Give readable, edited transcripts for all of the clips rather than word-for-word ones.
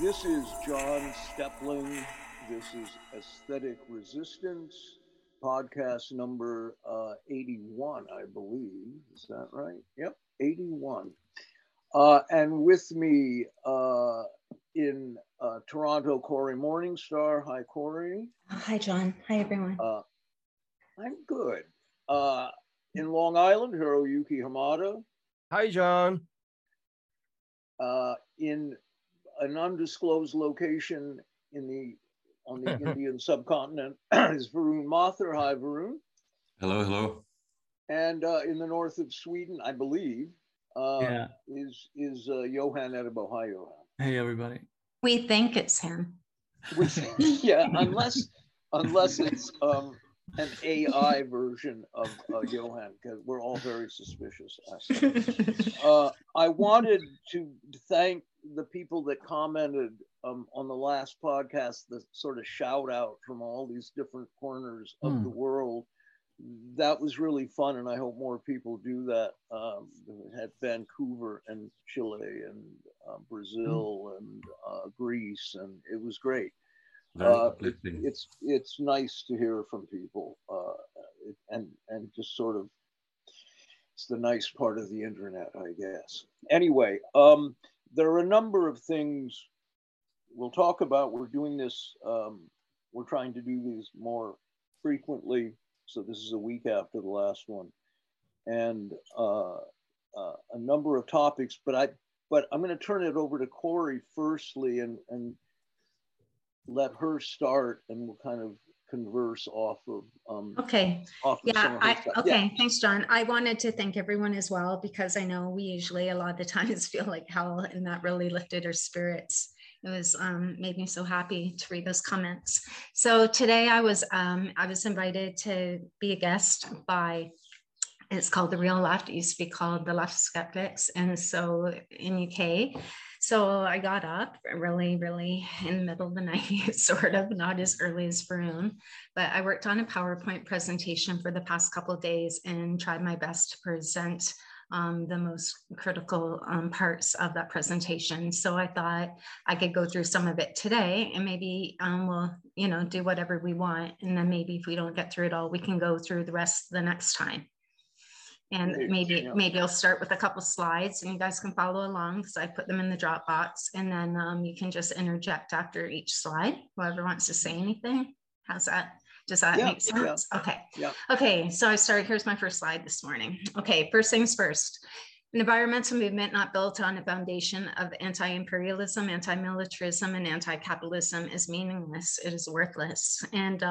This is John Steppling. This is Aesthetic Resistance, podcast number 81, I believe. Is that right? Yep, 81. And with me in Toronto, Corey Morningstar. Hi, Corey. Hi, John. Hi, everyone. I'm good. In Long Island, Hiroyuki Hamada. Hi, John. In an undisclosed location on the Indian subcontinent is Varun Mathur. Hi, Varun. Hello, hello. And in the north of Sweden, I believe, is Johan Eddebo. Hi, Johan. Hey, everybody. We think it's him. Yeah, unless it's an AI version of Johan, because we're all very suspicious. I wanted to thank the people that commented on the last podcast, the sort of shout out from all these different corners of the world. That was really fun, and I hope more people do that. We had Vancouver and Chile and Brazil and Greece, and it was great. It's nice to hear from people, and just sort of, it's the nice part of the internet, I guess. Anyway, there are a number of things we'll talk about. We're doing this, we're trying to do these more frequently. So this is a week after the last one, and a number of topics, but I'm going to turn it over to Corey firstly and let her start, and we'll kind of converse off of. Thanks, John. I wanted to thank everyone as well, because I know we usually a lot of the times feel like hell, and that really lifted our spirits. It was made me so happy to read those comments. So today I was invited to be a guest by. It's called The Real Left. It used to be called The Left Skeptics, and so in UK. So I got up really, really in the middle of the night, sort of, not as early as Varun, but I worked on a PowerPoint presentation for the past couple of days and tried my best to present the most critical parts of that presentation. So I thought I could go through some of it today, and maybe we'll, do whatever we want. And then maybe if we don't get through it all, we can go through the rest the next time. And maybe I'll start with a couple slides, and you guys can follow along because I put them in the Dropbox, and then you can just interject after each slide. Whoever wants to say anything, how's that? Does that make sense? Yeah. Okay. Yeah. Okay. So I started. Here's my first slide this morning. Okay. First things first. An environmental movement not built on a foundation of anti-imperialism, anti-militarism, and anti-capitalism is meaningless. It is worthless. And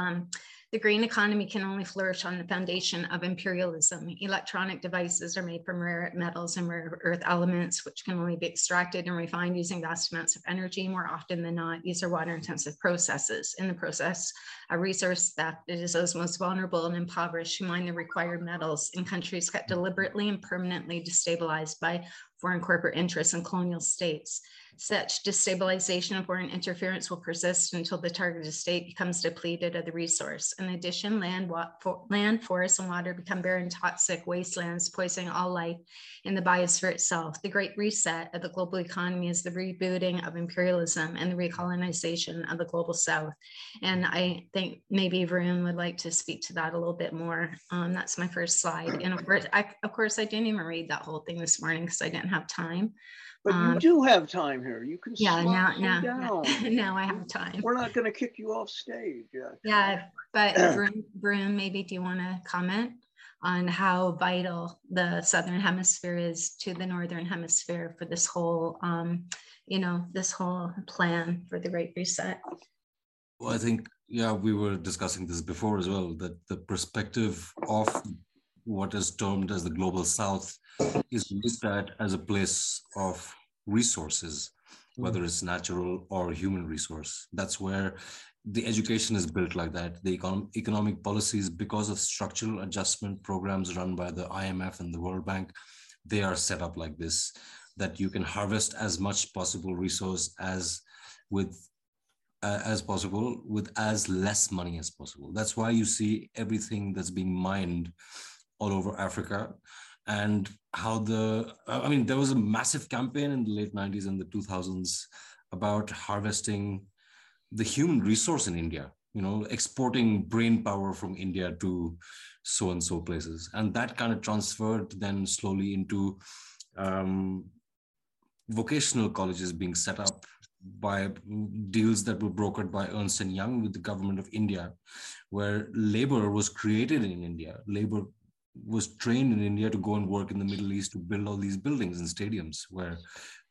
the green economy can only flourish on the foundation of imperialism. Electronic devices are made from rare metals and rare earth elements, which can only be extracted and refined using vast amounts of energy. More often than not, these are water-intensive processes. In the process, a resource that it is those most vulnerable and impoverished who mine the required metals in countries cut deliberately and permanently destabilized by foreign corporate interests and colonial states. Such destabilization and foreign interference will persist until the targeted state becomes depleted of the resource. In addition, land, forests, and water become barren, toxic wastelands, poisoning all life in the biosphere itself. The great reset of the global economy is the rebooting of imperialism and the recolonization of the global south. And I think maybe Varun would like to speak to that a little bit more. That's my first slide. And of course, I didn't even read that whole thing this morning because I didn't have time. But you do have time here. You can slow down. Now I have time. We're not going to kick you off stage. Yeah, but Varun, maybe do you want to comment on how vital the Southern Hemisphere is to the Northern Hemisphere for this whole, this whole plan for the Great Reset? Well, I think, we were discussing this before as well, that the perspective of what is termed as the Global South is looked at as a place of resources, whether it's natural or human resource. That's where the education is built like that. The economic policies, because of structural adjustment programs run by the IMF and the World Bank, they are set up like this, that you can harvest as much possible resource as possible with as less money as possible. That's why you see everything that's being mined all over Africa. And there was a massive campaign in the late 90s and the 2000s about harvesting the human resource in India, you know, exporting brain power from India to so-and-so places. And that kind of transferred then slowly into vocational colleges being set up by deals that were brokered by Ernst & Young with the government of India, where labor was created in India. Labor was trained in India to go and work in the Middle East to build all these buildings and stadiums where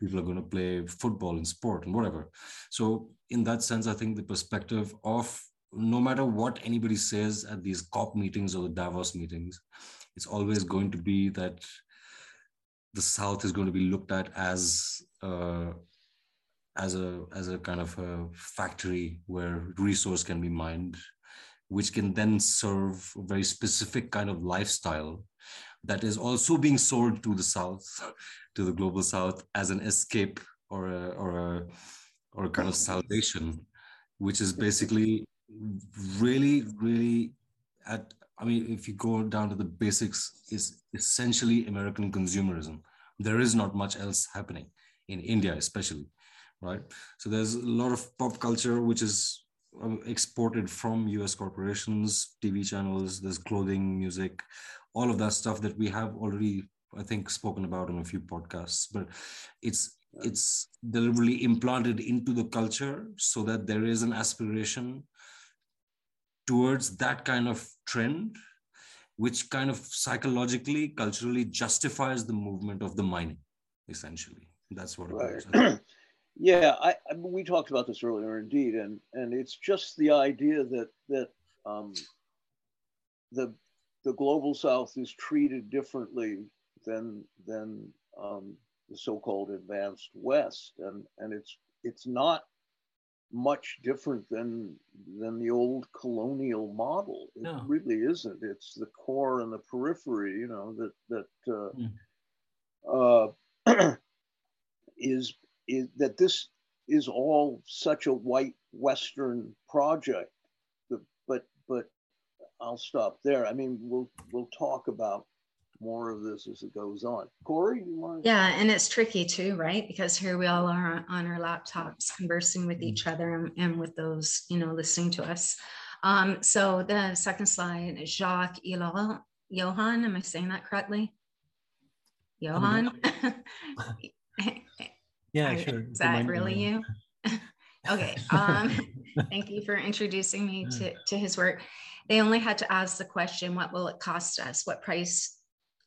people are going to play football and sport and whatever. So in that sense, I think the perspective of no matter what anybody says at these COP meetings or the Davos meetings, it's always going to be that the South is going to be looked at as a kind of a factory where resource can be mined, which can then serve a very specific kind of lifestyle that is also being sold to the South, to the global South, as an escape or a kind of salvation, which is basically really, really at, I mean, if you go down to the basics, is essentially American consumerism. There is not much else happening in India, especially, right? So there's a lot of pop culture, which is exported from US corporations, TV channels, there's clothing, music, all of that stuff that we have already, I think, spoken about on a few podcasts, but it's deliberately implanted into the culture so that there is an aspiration towards that kind of trend, which kind of psychologically, culturally justifies the movement of the mining, essentially. That's what it is. Yeah, we talked about this earlier, indeed, and it's just the idea that the global South is treated differently than the so-called advanced West, and it's not much different than the old colonial model. It No. really isn't. It's the core and the periphery, you know, is that this is all such a white Western project, but I'll stop there. I mean, we'll talk about more of this as it goes on. Corey, you want to? Yeah, and it's tricky too, right? Because here we all are on our laptops conversing with each other and with those, you know, listening to us. So the second slide, Jacques Ellul, Johan, am I saying that correctly? Johan? Yeah, sure. Is that really you? Okay. Thank you for introducing me to his work. They only had to ask the question, what will it cost us? What price?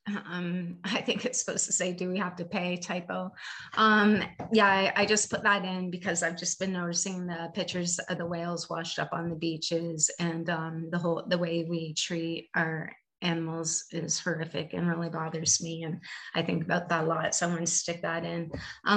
I think it's supposed to say, do we have to pay? Typo. I just put that in because I've just been noticing the pictures of the whales washed up on the beaches, and the way we treat our animals is horrific and really bothers me, and I think about that a lot, so I want to stick that in.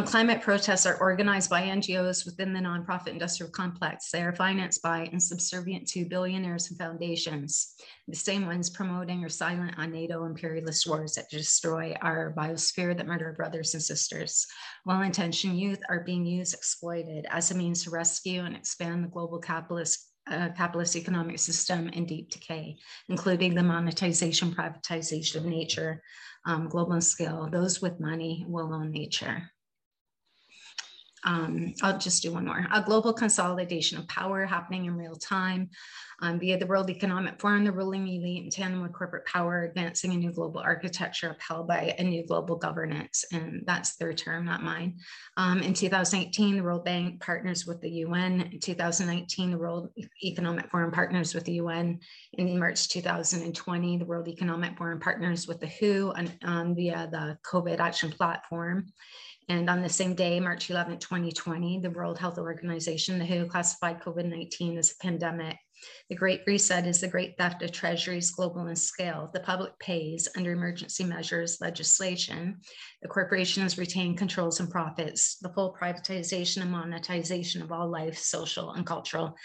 Climate protests are organized by NGOs within the nonprofit industrial complex. They are financed by and subservient to billionaires and foundations, the same ones promoting or silent on NATO imperialist wars that destroy our biosphere, that murder brothers and sisters. Well-intentioned youth are being used, exploited as a means to rescue and expand the global capitalist economic system in deep decay, including the monetization, privatization of nature, global scale. Those with money will own nature. I'll just do one more. A global consolidation of power happening in real time via the World Economic Forum, the ruling elite in tandem with corporate power, advancing a new global architecture upheld by a new global governance. And that's their term, not mine. In 2018, the World Bank partners with the UN. In 2019, the World Economic Forum partners with the UN. In March 2020, the World Economic Forum partners with the WHO via the COVID Action Platform. And on the same day, March 11, 2020, the World Health Organization, the WHO, classified COVID-19 as a pandemic. The Great Reset is the great theft of treasuries, global in scale. The public pays under emergency measures legislation. The corporations retain controls and profits. The full privatization and monetization of all life, social, and cultural,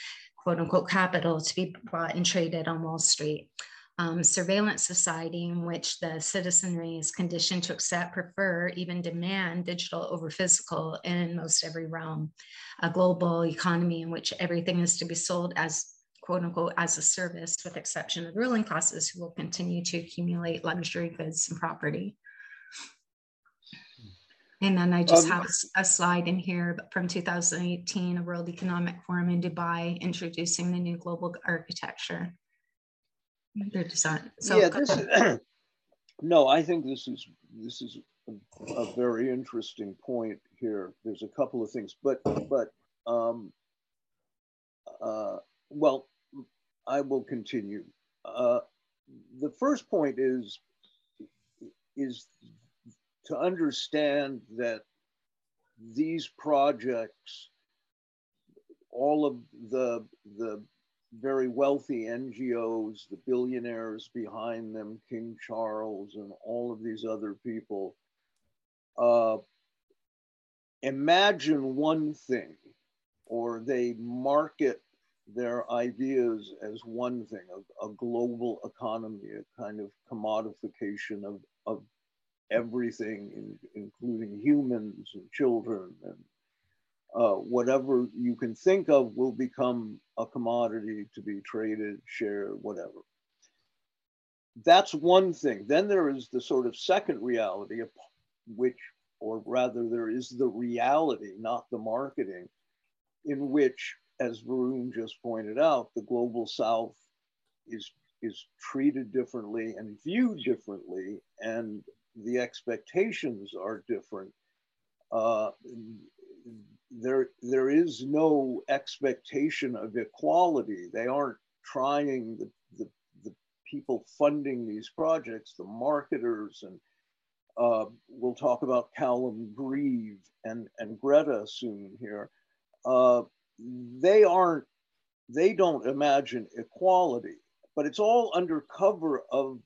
quote unquote, capital to be bought and traded on Wall Street. Surveillance society in which the citizenry is conditioned to accept, prefer, even demand digital over physical in most every realm. A global economy in which everything is to be sold as, quote unquote, as a service, with exception of ruling classes who will continue to accumulate luxury goods and property. And then I just have a slide in here from 2018, a World Economic Forum in Dubai, introducing the new global architecture. Their design. So yeah, this is, no, I think this is a very interesting point here. There's a couple of things, but well, I will continue. The first point is to understand that these projects, all of the very wealthy NGOs, the billionaires behind them, King Charles and all of these other people, imagine one thing, or they market their ideas as one thing, a global economy, a kind of commodification of everything, including humans and children, and whatever you can think of will become a commodity to be traded, shared, whatever. That's one thing. Then there is the sort of second reality, there is the reality, not the marketing, in which, as Varun just pointed out, the global South is treated differently and viewed differently, and the expectations are different. There is no expectation of equality. They aren't trying, the people funding these projects, the marketers, and we'll talk about Callum Grieve and Greta soon here. They don't imagine equality, but it's all under cover of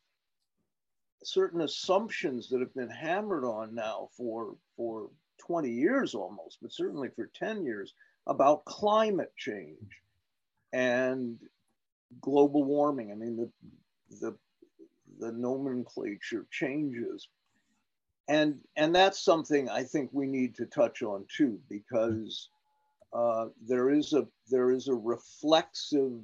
certain assumptions that have been hammered on now for 20 years almost, but certainly for 10 years, about climate change and global warming. I mean, the nomenclature changes. And that's something I think we need to touch on too, because there is a reflexive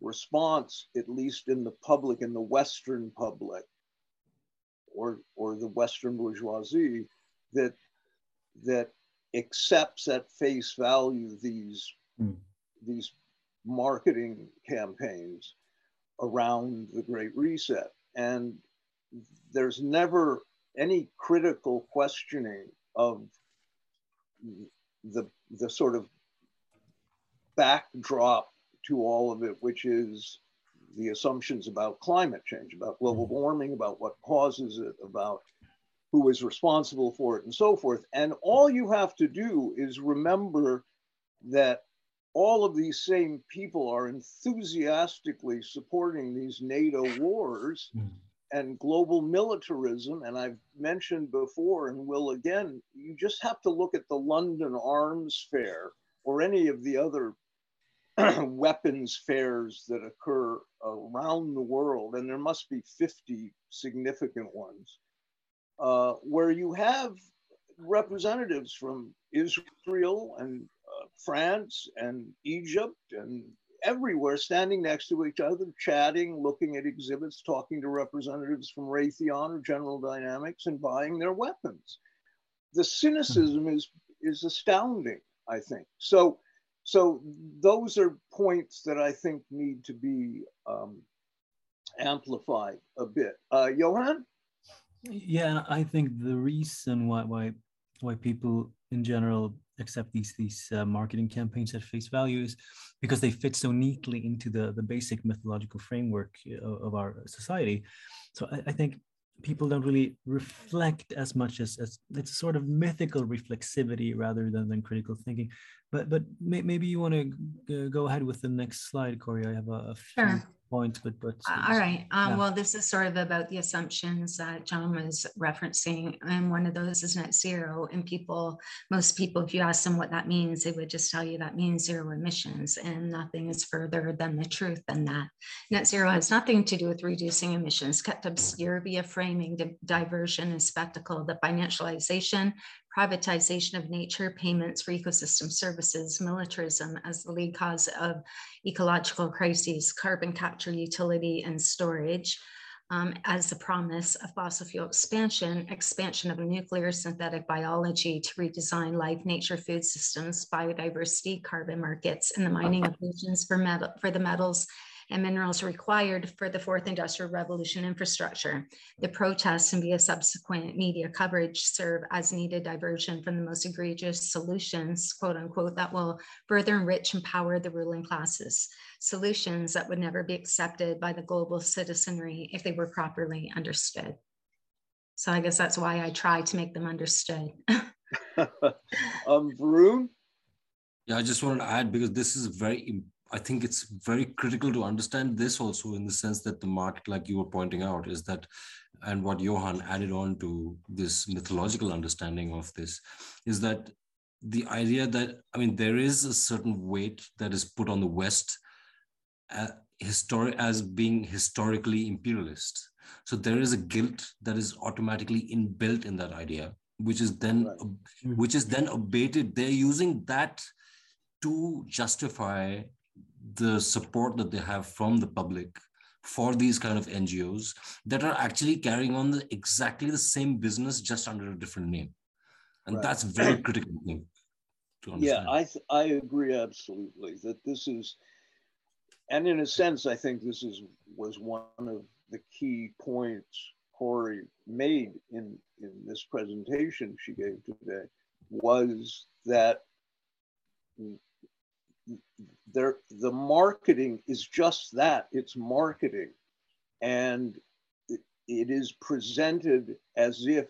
response, at least in the public, in the Western public, or the Western bourgeoisie, that accepts at face value these marketing campaigns around the Great Reset. And there's never any critical questioning of the sort of backdrop to all of it, which is the assumptions about climate change, about global warming, about what causes it, about who is responsible for it, and so forth. And all you have to do is remember that all of these same people are enthusiastically supporting these NATO wars and global militarism. And I've mentioned before and will again, you just have to look at the London arms fair or any of the other weapons fairs that occur around the world, and there must be 50 significant ones, where you have representatives from Israel and France and Egypt and everywhere standing next to each other, chatting, looking at exhibits, talking to representatives from Raytheon or General Dynamics, and buying their weapons. The cynicism is astounding, I think. So those are points that I think need to be amplified a bit. Johan? Yeah, I think the reason why people in general accept these marketing campaigns at face value is because they fit so neatly into the basic mythological framework of our society. So I think people don't really reflect as much as it's sort of mythical reflexivity rather than critical thinking. But maybe you want to go ahead with the next slide, Corey. I have a few points, but all right. Well, this is sort of about the assumptions that John was referencing, and one of those is net zero. And most people, if you ask them what that means, they would just tell you that means zero emissions, and nothing is further than the truth than that. Net zero has nothing to do with reducing emissions, kept obscure via framing, diversion, and spectacle, the financialization, privatization of nature, payments for ecosystem services, militarism as the lead cause of ecological crises, carbon capture, utility, and storage, as the promise of fossil fuel expansion of nuclear synthetic biology to redesign life, nature, food systems, biodiversity, carbon markets, and the mining of regions for the metals and minerals required for the fourth industrial revolution infrastructure. The protests and via subsequent media coverage serve as needed diversion from the most egregious solutions, quote unquote, that will further enrich and empower the ruling classes, solutions that would never be accepted by the global citizenry if they were properly understood. So I guess that's why I try to make them understood. Varun? Yeah, I just wanted to add, because this is very, I think it's very critical to understand this also, in the sense that the market, like you were pointing out, is that, and what Johan added on to this mythological understanding of this, is that the idea that, I mean, there is a certain weight that is put on the West as being historically imperialist. So there is a guilt that is automatically inbuilt in that idea, which is then, right, which is then abated. They're using that to justify the support that they have from the public for these kind of NGOs that are actually carrying on exactly the same business, just under a different name. And right, that's very critical thing to understand. Yeah, I agree absolutely that this is, and in a sense, I think this was one of the key points Corey made in this presentation she gave today, was that the marketing is just that, it's marketing. And it is presented as if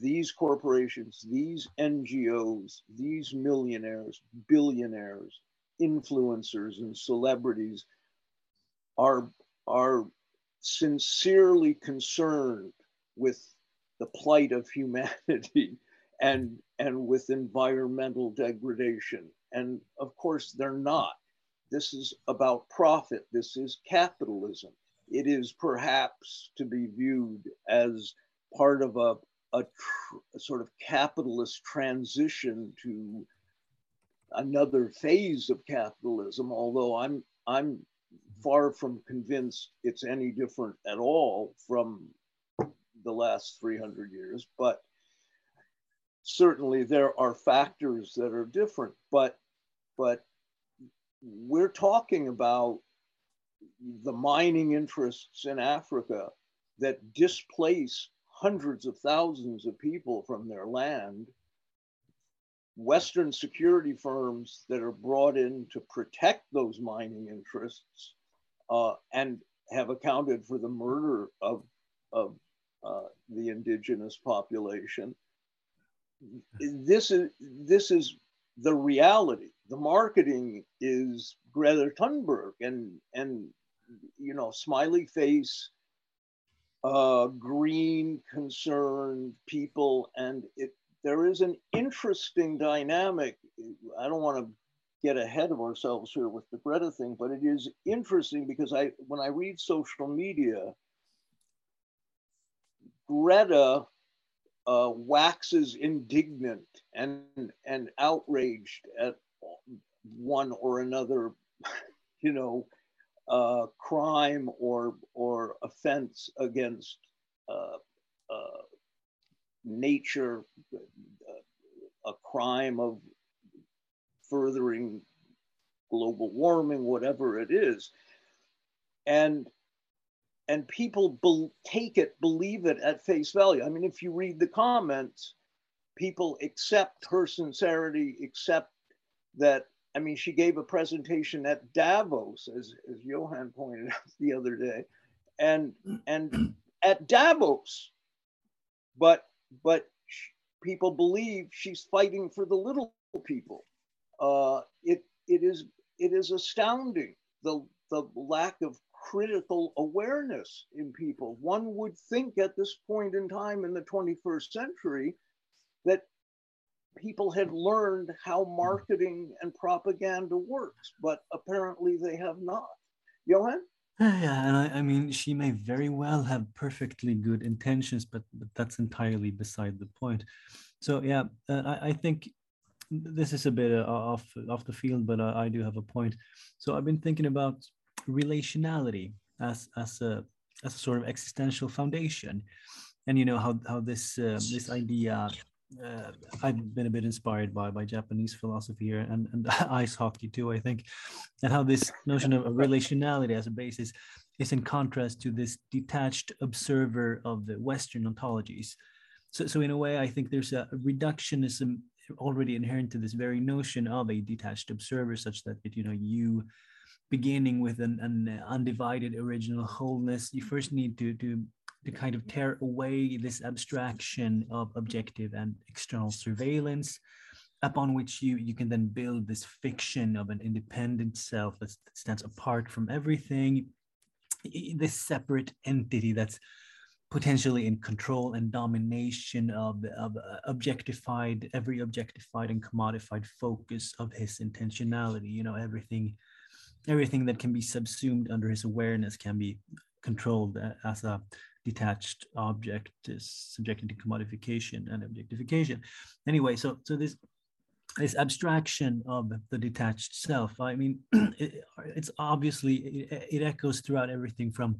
these corporations, these NGOs, these millionaires, billionaires, influencers and celebrities are sincerely concerned with the plight of humanity and with environmental degradation. And of course, they're not. This is about profit. This is capitalism. It is perhaps to be viewed as part of a sort of capitalist transition to another phase of capitalism, although I'm far from convinced it's any different at all from the last 300 years. But certainly there are factors that are different, but we're talking about the mining interests in Africa that displace hundreds of thousands of people from their land, Western security firms that are brought in to protect those mining interests and have accounted for the murder of the indigenous population. This is the reality. The marketing is Greta Thunberg and you know, smiley face, green concerned people, and there is an interesting dynamic. I don't want to get ahead of ourselves here with the Greta thing, but it is interesting because when I read social media, Greta waxes indignant and outraged at one or another, you know, crime or offense against nature, a crime of furthering global warming, whatever it is, and people take it, believe it at face value. I mean, if you read the comments, people accept her sincerity, accept that. I mean, she gave a presentation at Davos, as Johan pointed out the other day, and at Davos, but people believe she's fighting for the little people. It is astounding, the lack of critical awareness in people. One would think at this point in time in the 21st century that people had learned how marketing and propaganda works, but apparently they have not. Johan? Yeah, and I mean, she may very well have perfectly good intentions, but that's entirely beside the point. So yeah, I think this is a bit off the field, but I do have a point. So I've been thinking about relationality as a as a sort of existential foundation. And you know how this this idea, I've been a bit inspired by Japanese philosophy here, and ice hockey too, I think, and how this notion of relationality as a basis is in contrast to this detached observer of the Western ontologies. So in a way, I think there's a reductionism already inherent to this very notion of a detached observer, such that, you know, you beginning with an undivided original wholeness, you first need to kind of tear away this abstraction of objective and external surveillance, upon which you can then build this fiction of an independent self that stands apart from everything, this separate entity that's potentially in control and domination of objectified, every objectified and commodified focus of his intentionality. You know, everything that can be subsumed under his awareness can be controlled as a detached object, is subjected to commodification and objectification. Anyway, so this abstraction of the detached self, I mean, it's obviously, it echoes throughout everything from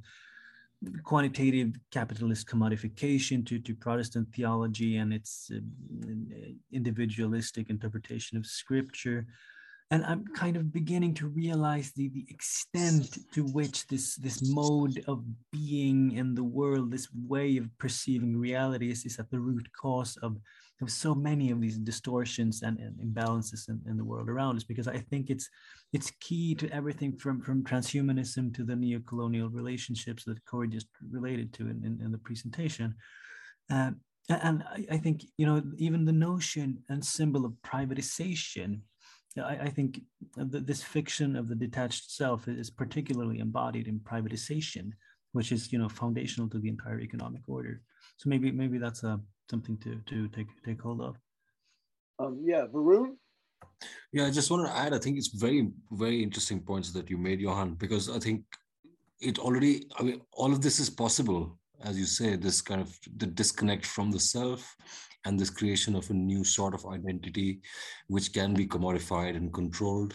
quantitative capitalist commodification to Protestant theology and its individualistic interpretation of scripture. And I'm kind of beginning to realize the extent to which this mode of being in the world, this way of perceiving reality is at the root cause of so many of these distortions and imbalances in the world around us, because I think it's key to everything from transhumanism to the neo-colonial relationships that Corey just related to in the presentation. And I think, you know, even the notion and symbol of privatization, I think this fiction of the detached self is particularly embodied in privatization, which is, you know, foundational to the entire economic order. So maybe that's something to take hold of. Yeah, Varun? Yeah, I just wanted to add, I think it's very, very interesting points that you made, Johan, because I think all of this is possible, as you say, this kind of the disconnect from the self and this creation of a new sort of identity, which can be commodified and controlled.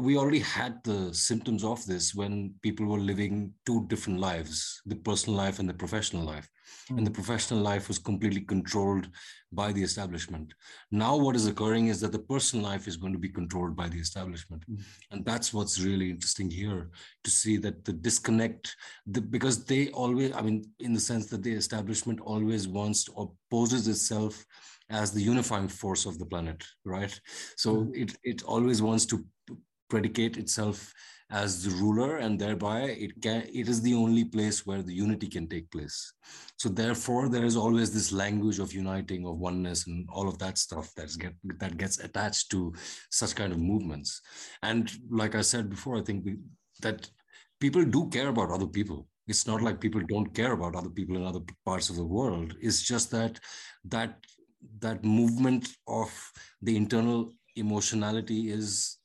We already had the symptoms of this when people were living two different lives, the personal life and the professional life. Mm. And the professional life was completely controlled by the establishment. Now what is occurring is that the personal life is going to be controlled by the establishment. Mm. And that's what's really interesting here, to see that the disconnect, because they always, I mean, in the sense that the establishment always wants to or poses itself as the unifying force of the planet, right? So mm. it always wants to predicate itself as the ruler, and thereby it is the only place where the unity can take place. So therefore, there is always this language of uniting, of oneness, and all of that stuff that gets attached to such kind of movements. And like I said before, I think that people do care about other people. It's not like people don't care about other people in other parts of the world. It's just that movement of the internal emotionality is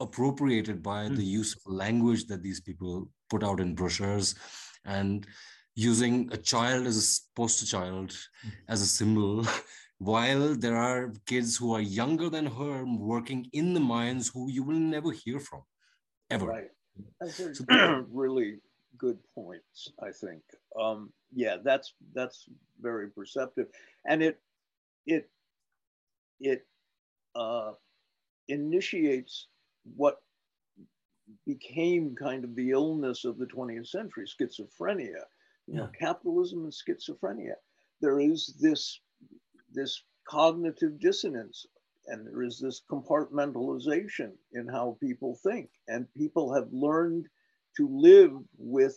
appropriated by the use of language that these people put out in brochures, and using a child as a poster child, as a symbol, while there are kids who are younger than her working in the mines who you will never hear from, ever. Right. Those are really good points, I think. Yeah, that's very perceptive. And it initiates what became kind of the illness of the 20th century, schizophrenia. You know, capitalism and schizophrenia. There is this cognitive dissonance, and there is this compartmentalization in how people think, and people have learned to live with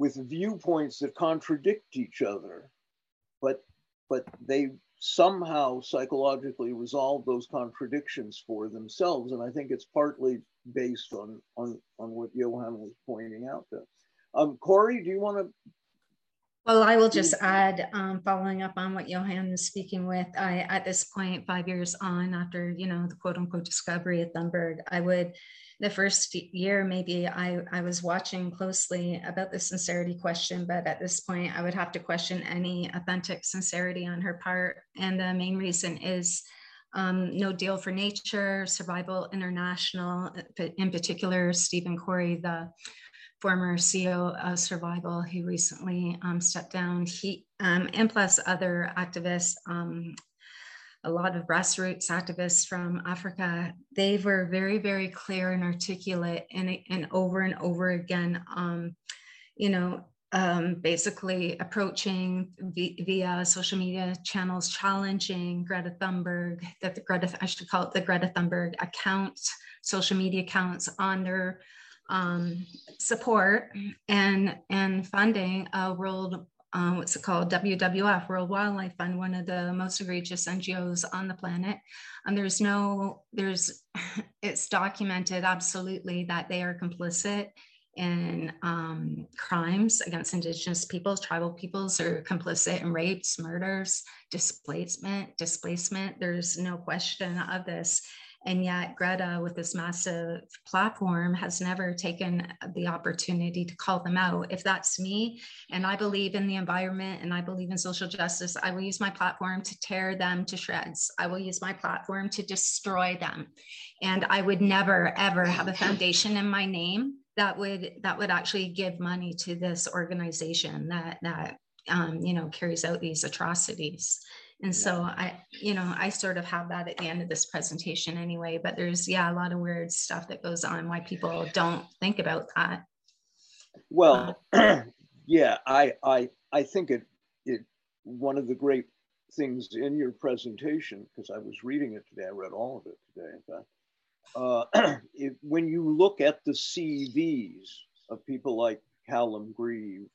viewpoints that contradict each other, but they somehow psychologically resolve those contradictions for themselves. And I think it's partly based on what Johan was pointing out there. Corey, do you want to? Well, I will just add, following up on what Johan is speaking with, at this point, 5 years on after, you know, the quote unquote discovery at Thunberg, the first year, maybe I was watching closely about the sincerity question, but at this point, I would have to question any authentic sincerity on her part. And the main reason is No Deal for Nature, Survival International, in particular, Stephen Corey, the former CEO of Survival, who recently stepped down, and plus other activists, a lot of grassroots activists from Africa. They were very, very clear and articulate, and over again, basically approaching via social media channels, challenging Greta Thunberg, I should call it the Greta Thunberg account, social media accounts on their support and funding a world, what's it called, WWF, World Wildlife Fund, one of the most egregious NGOs on the planet. And it's documented absolutely that they are complicit in crimes against Indigenous peoples, tribal peoples, are complicit in rapes, murders, displacement. There's no question of this. And yet Greta, with this massive platform, has never taken the opportunity to call them out. If that's me, and I believe in the environment and I believe in social justice, I will use my platform to tear them to shreds. I will use my platform to destroy them. And I would never, ever have a foundation in my name that would actually give money to this organization that carries out these atrocities. And so I sort of have that at the end of this presentation anyway, but there's, a lot of weird stuff that goes on, why people don't think about that. Well, I think it one of the great things in your presentation, because I was reading it today, I read all of it today, in fact, when you look at the CVs of people like Callum Grieve,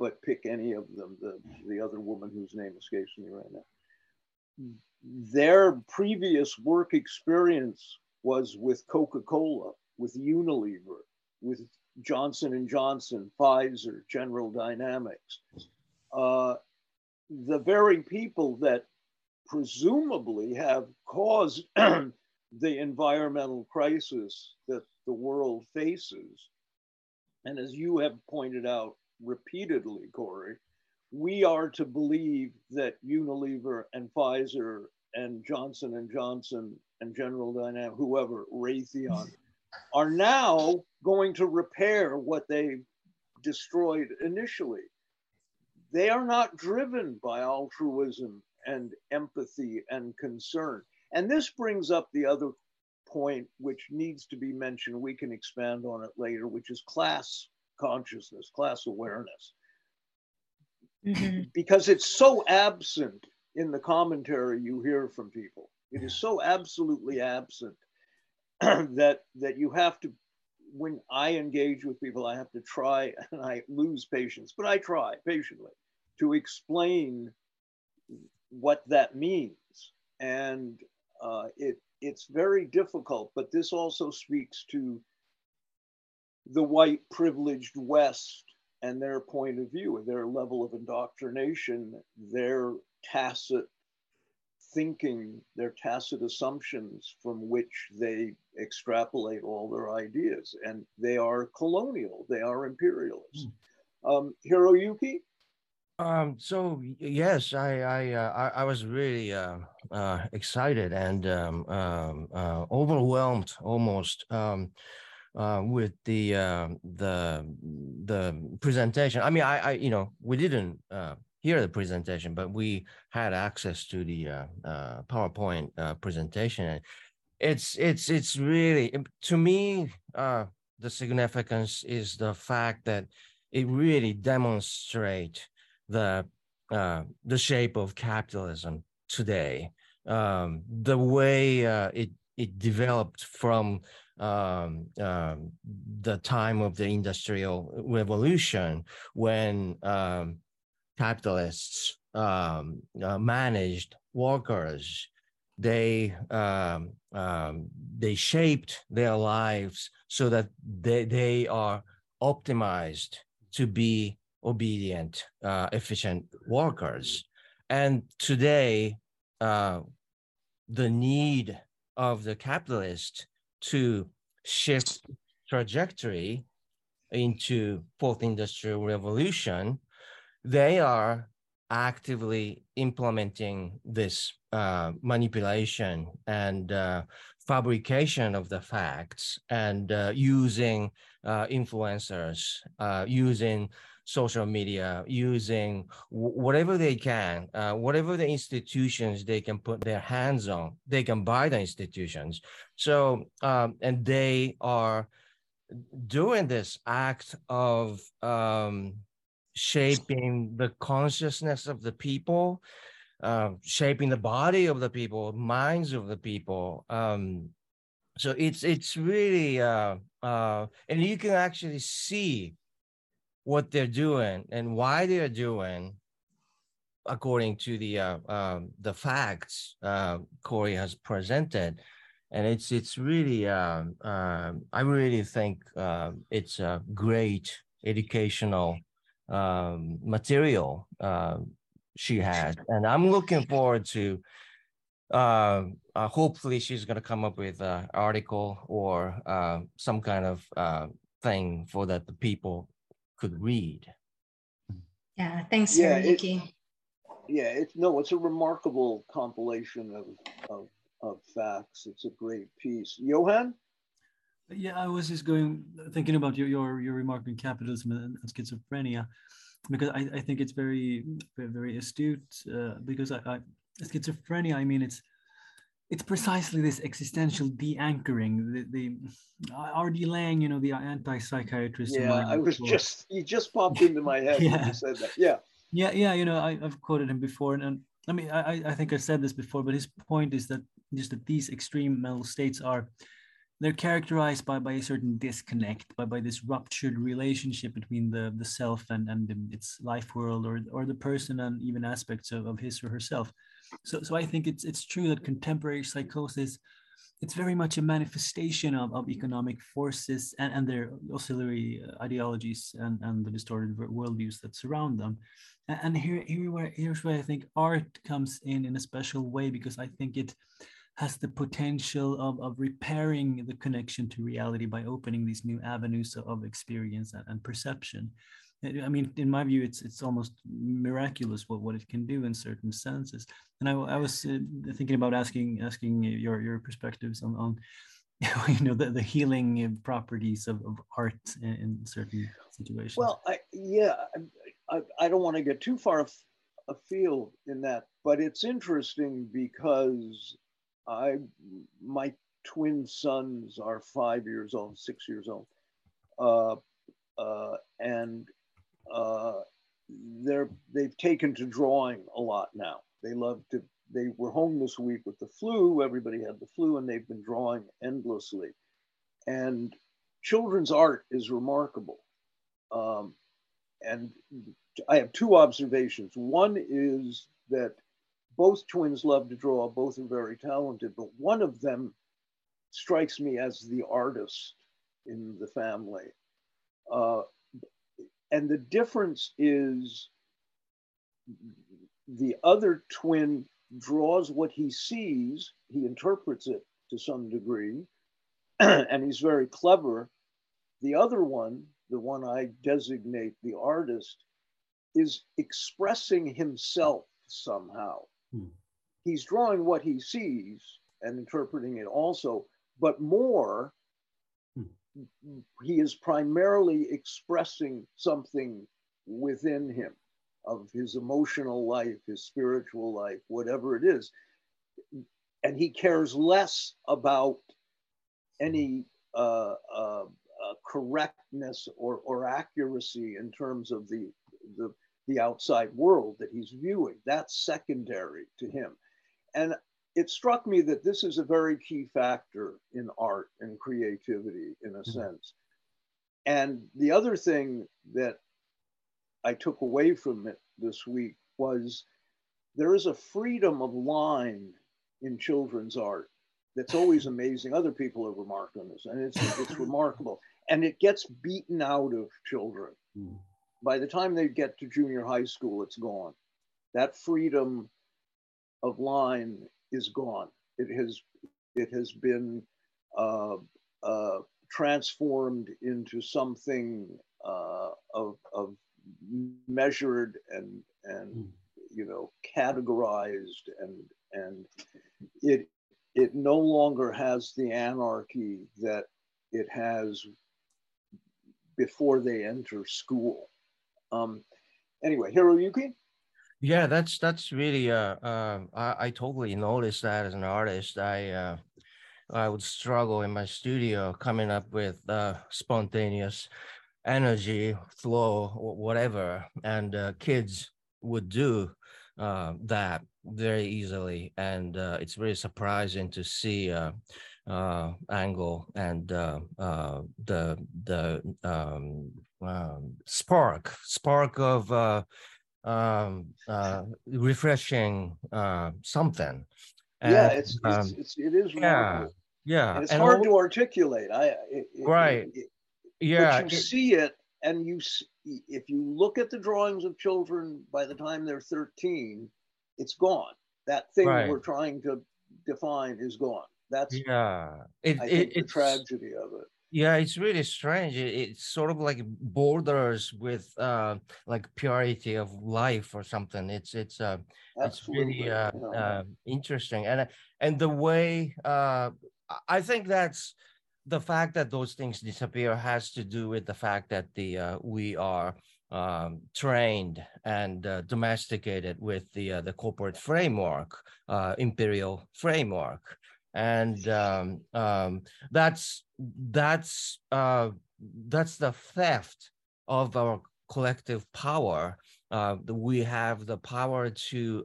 but pick any of them, the other woman whose name escapes me right now, their previous work experience was with Coca-Cola, with Unilever, with Johnson and Johnson, Pfizer, General Dynamics. The very people that presumably have caused the environmental crisis that the world faces. And as you have pointed out repeatedly, Corey, we are to believe that Unilever and Pfizer and Johnson and Johnson and General Dynamics, whoever, Raytheon, are now going to repair what they destroyed initially. They are not driven by altruism and empathy and concern. And this brings up the other point, which needs to be mentioned. We can expand on it later, which is class consciousness, class awareness. Mm-hmm. Because it's so absent in the commentary you hear from people. It is so absolutely absent that you have to, when I engage with people, I have to try, and I lose patience, but I try patiently to explain what that means. And it's very difficult, but this also speaks to the white privileged West and their point of view, their level of indoctrination, their tacit thinking, their tacit assumptions from which they extrapolate all their ideas. And they are colonial, they are imperialist. Hiroyuki? Yes, I was really excited and overwhelmed almost with the presentation. I mean, we didn't hear the presentation, but we had access to the PowerPoint presentation. It's really, to me, the significance is the fact that it really demonstrates the shape of capitalism today, the way it developed from the time of the Industrial Revolution, when capitalists managed workers. They shaped their lives so that they are optimized to be obedient, efficient workers. And today, the need of the capitalist to shift trajectory into fourth industrial revolution, they are actively implementing this manipulation and fabrication of the facts and using influencers, using social media, using whatever they can, whatever the institutions they can put their hands on, they can buy the institutions. So, and they are doing this act of shaping the consciousness of the people, shaping the body of the people, minds of the people. So it's really, and you can actually see what they're doing and why they're doing, according to the facts Corey has presented, and it's really I really think it's a great educational material she has, and I'm looking forward to. Hopefully, she's going to come up with an article or some kind of thing for that the people could read. Yeah, thanks, Hiroyuki. It's a remarkable compilation of facts. It's a great piece. Johan? Yeah, I was just thinking about your remark on capitalism and schizophrenia, because I think it's very, very astute, because schizophrenia, I mean, it's precisely this existential de-anchoring, the R.D. Lang, you know, the anti-psychiatrist. Yeah, he just popped into my head when you said that. Yeah. You know, I've quoted him before, and I mean, I think I said this before, but his point is that just that these extreme mental states they're characterized by a certain disconnect, by this ruptured relationship between the self and its life world, or the person, and even aspects of his or herself. So I think it's true that contemporary psychosis, it's very much a manifestation of economic forces and their auxiliary ideologies and the distorted worldviews that surround them. And here's where I think art comes in a special way, because I think it has the potential of repairing the connection to reality by opening these new avenues of experience and perception. I mean, in my view, it's almost miraculous what it can do in certain senses. And I was thinking about asking your perspectives on you know, the healing properties of art in certain situations. Well, I don't want to get too far afield in that, but it's interesting because my twin sons are 5 years old, 6 years old, and they've taken to drawing a lot now. They were home this week with the flu. Everybody had the flu, and they've been drawing endlessly. And children's art is remarkable. And I have two observations. One is that both twins love to draw. Both are very talented, but one of them strikes me as the artist in the family. And the difference is the other twin draws what he sees, he interprets it to some degree, and he's very clever. The other one, the one I designate the artist, is expressing himself somehow. Hmm. He's drawing what he sees and interpreting it also, but more, he is primarily expressing something within him of his emotional life, his spiritual life, whatever it is. And he cares less about any correctness or accuracy in terms of the outside world that he's viewing. That's secondary to him. And it struck me that this is a very key factor in art and creativity, in a sense. And the other thing that I took away from it this week was there is a freedom of line in children's art that's always amazing. Other people have remarked on this, and it's remarkable. And it gets beaten out of children. Mm. By the time they get to junior high school, it's gone. That freedom of line is gone. It has been transformed into something of measured and categorized, and it it no longer has the anarchy that it has before they enter school. Anyway, Hiroyuki? Yeah, that's really, I totally noticed that as an artist. I would struggle in my studio coming up with spontaneous energy, flow, or whatever. And kids would do that very easily. And it's very surprising to see angle and the spark of refreshing something. And, yeah, it is. Remarkable. Yeah, and it's and hard to articulate. See it, and if you look at the drawings of children by the time they're 13, it's gone. That thing we're trying to define is gone. That's the tragedy of it. Yeah, it's really strange. It sort of like borders with like purity of life or something. It's really interesting, and the way I think that's the fact that those things disappear has to do with the fact that we are trained and domesticated with the corporate framework, imperial framework. And that's the theft of our collective power. We have the power to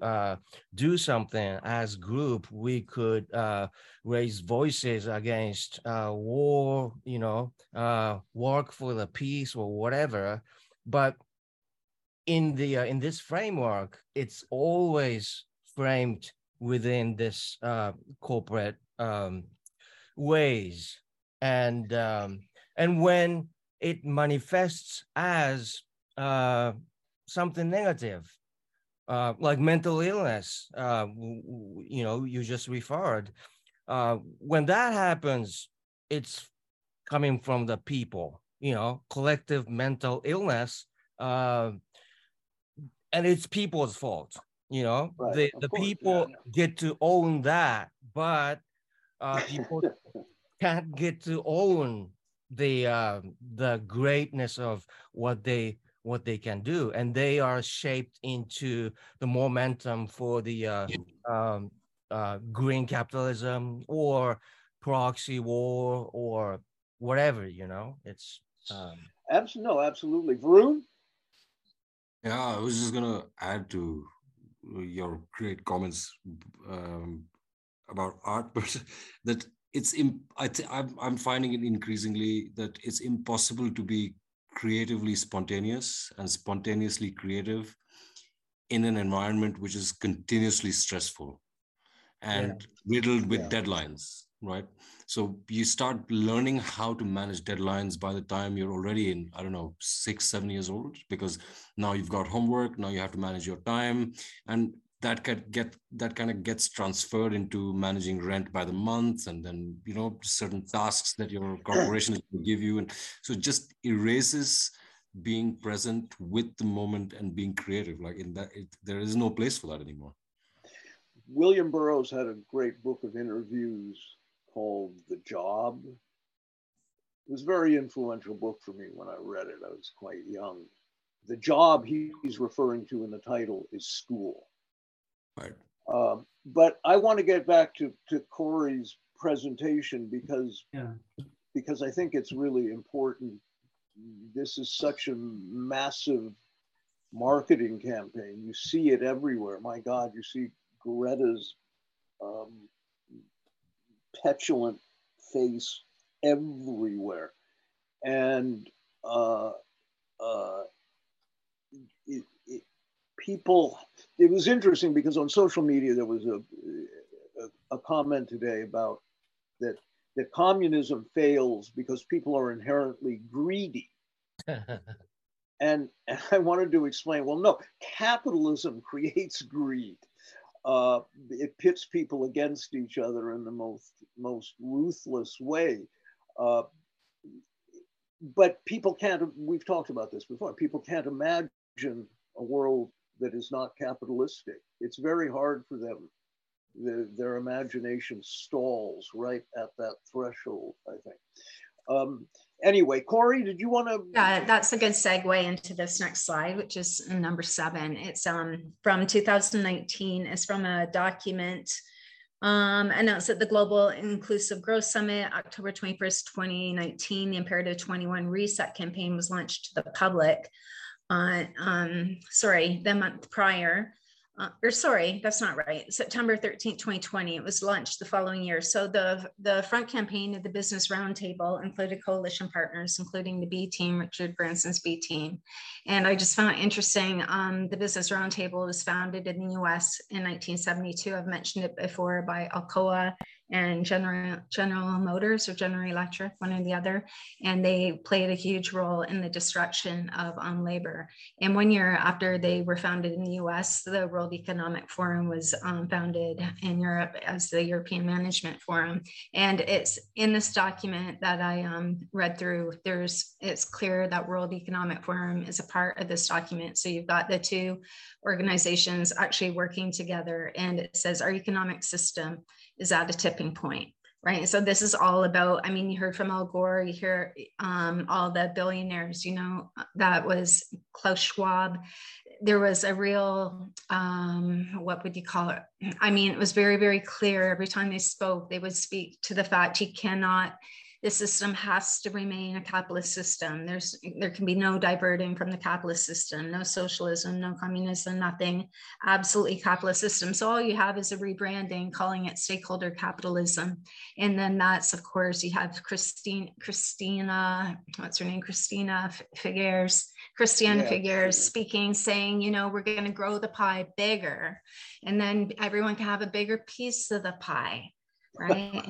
do something as group. We could raise voices against war, work for the peace or whatever. But in this framework, it's always framed within this corporate ways, and when it manifests as something negative, like mental illness, you just referred. When that happens, it's coming from the people, collective mental illness, and it's people's fault. Get to own that, but people can't get to own the greatness of what they can do, and they are shaped into the momentum for the green capitalism or proxy war or whatever. It's absolutely. Varun? Yeah, I was just gonna add to your great comments about art, but that I'm finding it increasingly that it's impossible to be creatively spontaneous and spontaneously creative in an environment which is continuously stressful and riddled with deadlines, right? So you start learning how to manage deadlines by the time you're already in, 6-7 years old, because now you've got homework, now you have to manage your time, and that kind of gets transferred into managing rent by the month, and then certain tasks that your corporation will give you, and so it just erases being present with the moment and being creative. Like in that, there is no place for that anymore. William Burroughs had a great book of interviews called The Job. It was a very influential book for me when I read it. I was quite young. The job he's referring to in the title is school. Right. But I want to get back to Corey's presentation because I think it's really important. This is such a massive marketing campaign. You see it everywhere. My God, you see Greta's petulant face everywhere, and people. It was interesting because on social media there was a comment today about that communism fails because people are inherently greedy, and I wanted to explain. Well, no, capitalism creates greed. It pits people against each other in the most ruthless way. But people can't, we've talked about this before, people can't imagine a world that is not capitalistic. It's very hard for them their imagination stalls right at that threshold, I think. Anyway, Corey, did you want to? Yeah, that's a good segue into this next slide, which is number 7. It's from 2019. It's from a document announced at the Global Inclusive Growth Summit, October 21st, 2019. The Imperative 21 Reset campaign was launched to the public the month prior. September 13, 2020, it was launched the following year. So the front campaign of the Business Roundtable included coalition partners, including the B team, Richard Branson's B team. And I just found it interesting, the Business Roundtable was founded in the US in 1972. I've mentioned it before, by Alcoa and General Motors or General Electric, one or the other. And they played a huge role in the destruction of labor. And one year after they were founded in the US, the World Economic Forum was founded in Europe as the European Management Forum. And it's in this document that I read through, it's clear that World Economic Forum is a part of this document. So you've got the two organizations actually working together. And it says, our economic system is at a tipping point, right? So this is all about, I mean, you heard from Al Gore, you hear all the billionaires, you know, that was Klaus Schwab. There was a real, what would you call it? I mean, it was very, very clear. Every time they spoke, they would speak to the fact the system has to remain a capitalist system. There can be no diverting from the capitalist system, no socialism, no communism, nothing, absolutely capitalist system. So all you have is a rebranding, calling it stakeholder capitalism. And then that's, of course, you have Christiana Figueres speaking, saying, you know, we're going to grow the pie bigger, and then everyone can have a bigger piece of the pie. Right.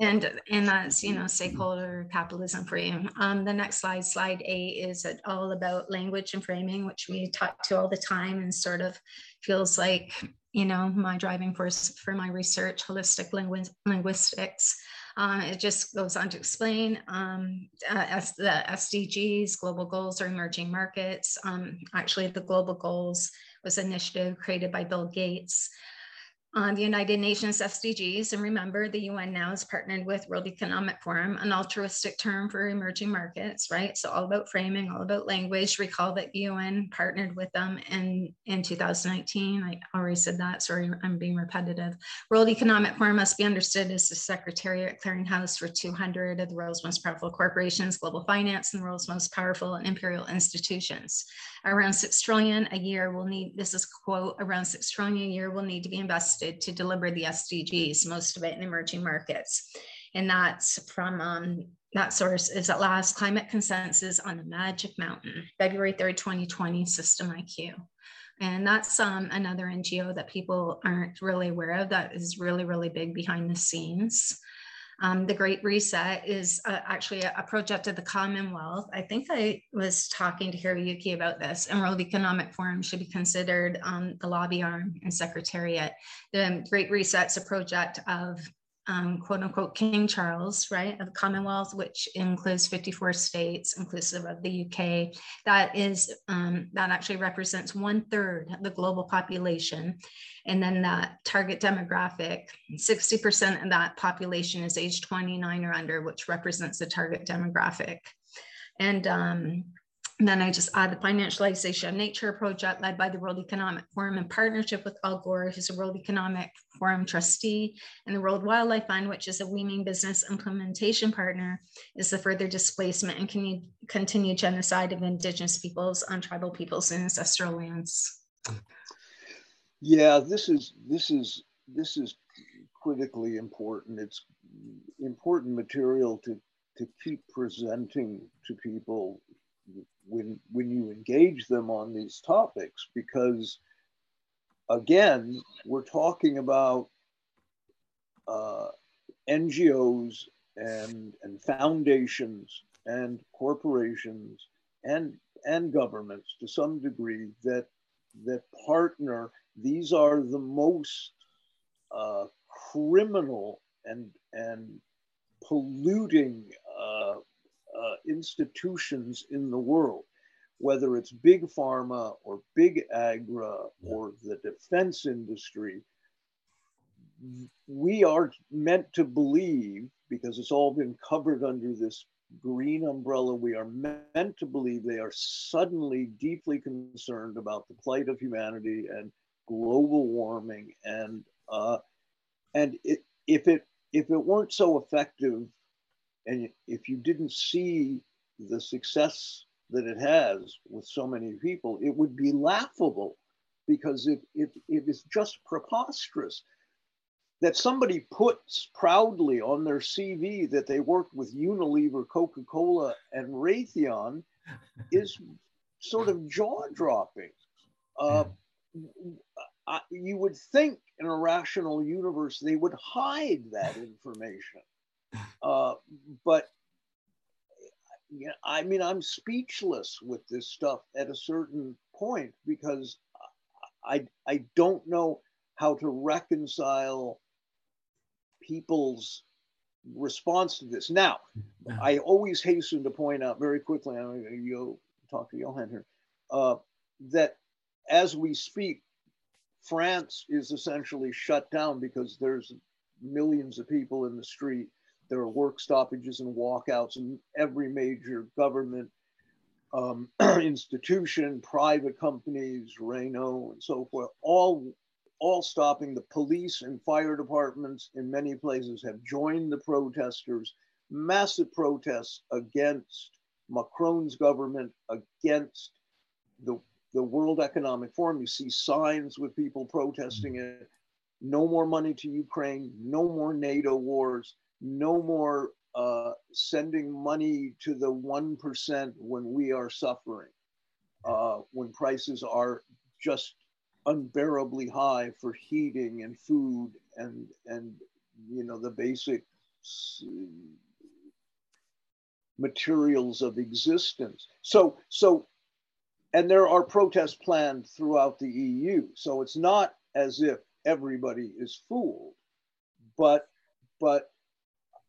And that's, you know, stakeholder capitalism for you. The next slide, slide 8, is all about language and framing, which we talk to all the time and sort of feels like, you know, my driving force for my research, holistic linguistics. It just goes on to explain as the SDGs, global goals, or emerging markets. Actually, the global goals was an initiative created by Bill Gates. The United Nations SDGs, and remember, the UN now is partnered with World Economic Forum, an altruistic term for emerging markets, right? So all about framing, all about language. Recall that the UN partnered with them in 2019. I already said that, sorry, I'm being repetitive. World Economic Forum must be understood as the secretariat clearinghouse for 200 of the world's most powerful corporations, global finance, and the world's most powerful and imperial institutions. Around $6 trillion a year will need, this is quote, around $6 trillion a year will need to be invested to deliver the SDGs, most of it in emerging markets. And that's from that source is at last Climate Consensus on the Magic Mountain, February 3rd, 2020, System IQ. And that's another NGO that people aren't really aware of that is really, really big behind the scenes. The Great Reset is actually a project of the Commonwealth. I think I was talking to Hiroyuki about this, and World Economic Forum should be considered the lobby arm and secretariat. The Great Reset's a project of quote unquote King Charles, right, of the Commonwealth, which includes 54 states, inclusive of the UK. That is that actually represents 1/3 of the global population, and then that target demographic, 60% of that population is age 29 or under, which represents the target demographic. And then I just add the Financialization of Nature project led by the World Economic Forum in partnership with Al Gore, who's a World Economic Forum trustee, and the World Wildlife Fund, which is a weaning business implementation partner, is the further displacement and continued genocide of indigenous peoples on tribal peoples and ancestral lands. Yeah, this is critically important. It's important material to keep presenting to people when you engage them on these topics, because again, we're talking about NGOs and foundations and corporations and governments to some degree that partner. These are the most criminal and polluting institutions in the world, whether it's big pharma or big agri or the defense industry. we are meant to believe, because it's all been covered under this green umbrella, we are meant to believe they are suddenly deeply concerned about the plight of humanity and global warming. And if it weren't so effective, and if you didn't see the success that it has with so many people, it would be laughable, because it is just preposterous that somebody puts proudly on their CV that they worked with Unilever, Coca-Cola, and Raytheon is sort of jaw-dropping. You would think in a rational universe they would hide that information. But yeah, I mean, I'm speechless with this stuff at a certain point, because I don't know how to reconcile people's response to this. Now, I always hasten to point out very quickly, I'm going to go talk to Johan here, that as we speak, France is essentially shut down because there's millions of people in the street. There are work stoppages and walkouts in every major government institution, private companies, Renault and so forth, all stopping. The police and fire departments in many places have joined the protesters. Massive protests against Macron's government, against the World Economic Forum. You see signs with people protesting it. No more money to Ukraine, no more NATO wars, no more sending money to the 1% when we are suffering, when prices are just unbearably high for heating and food and you know, the basic materials of existence. So and there are protests planned throughout the EU. So it's not as if everybody is fooled, but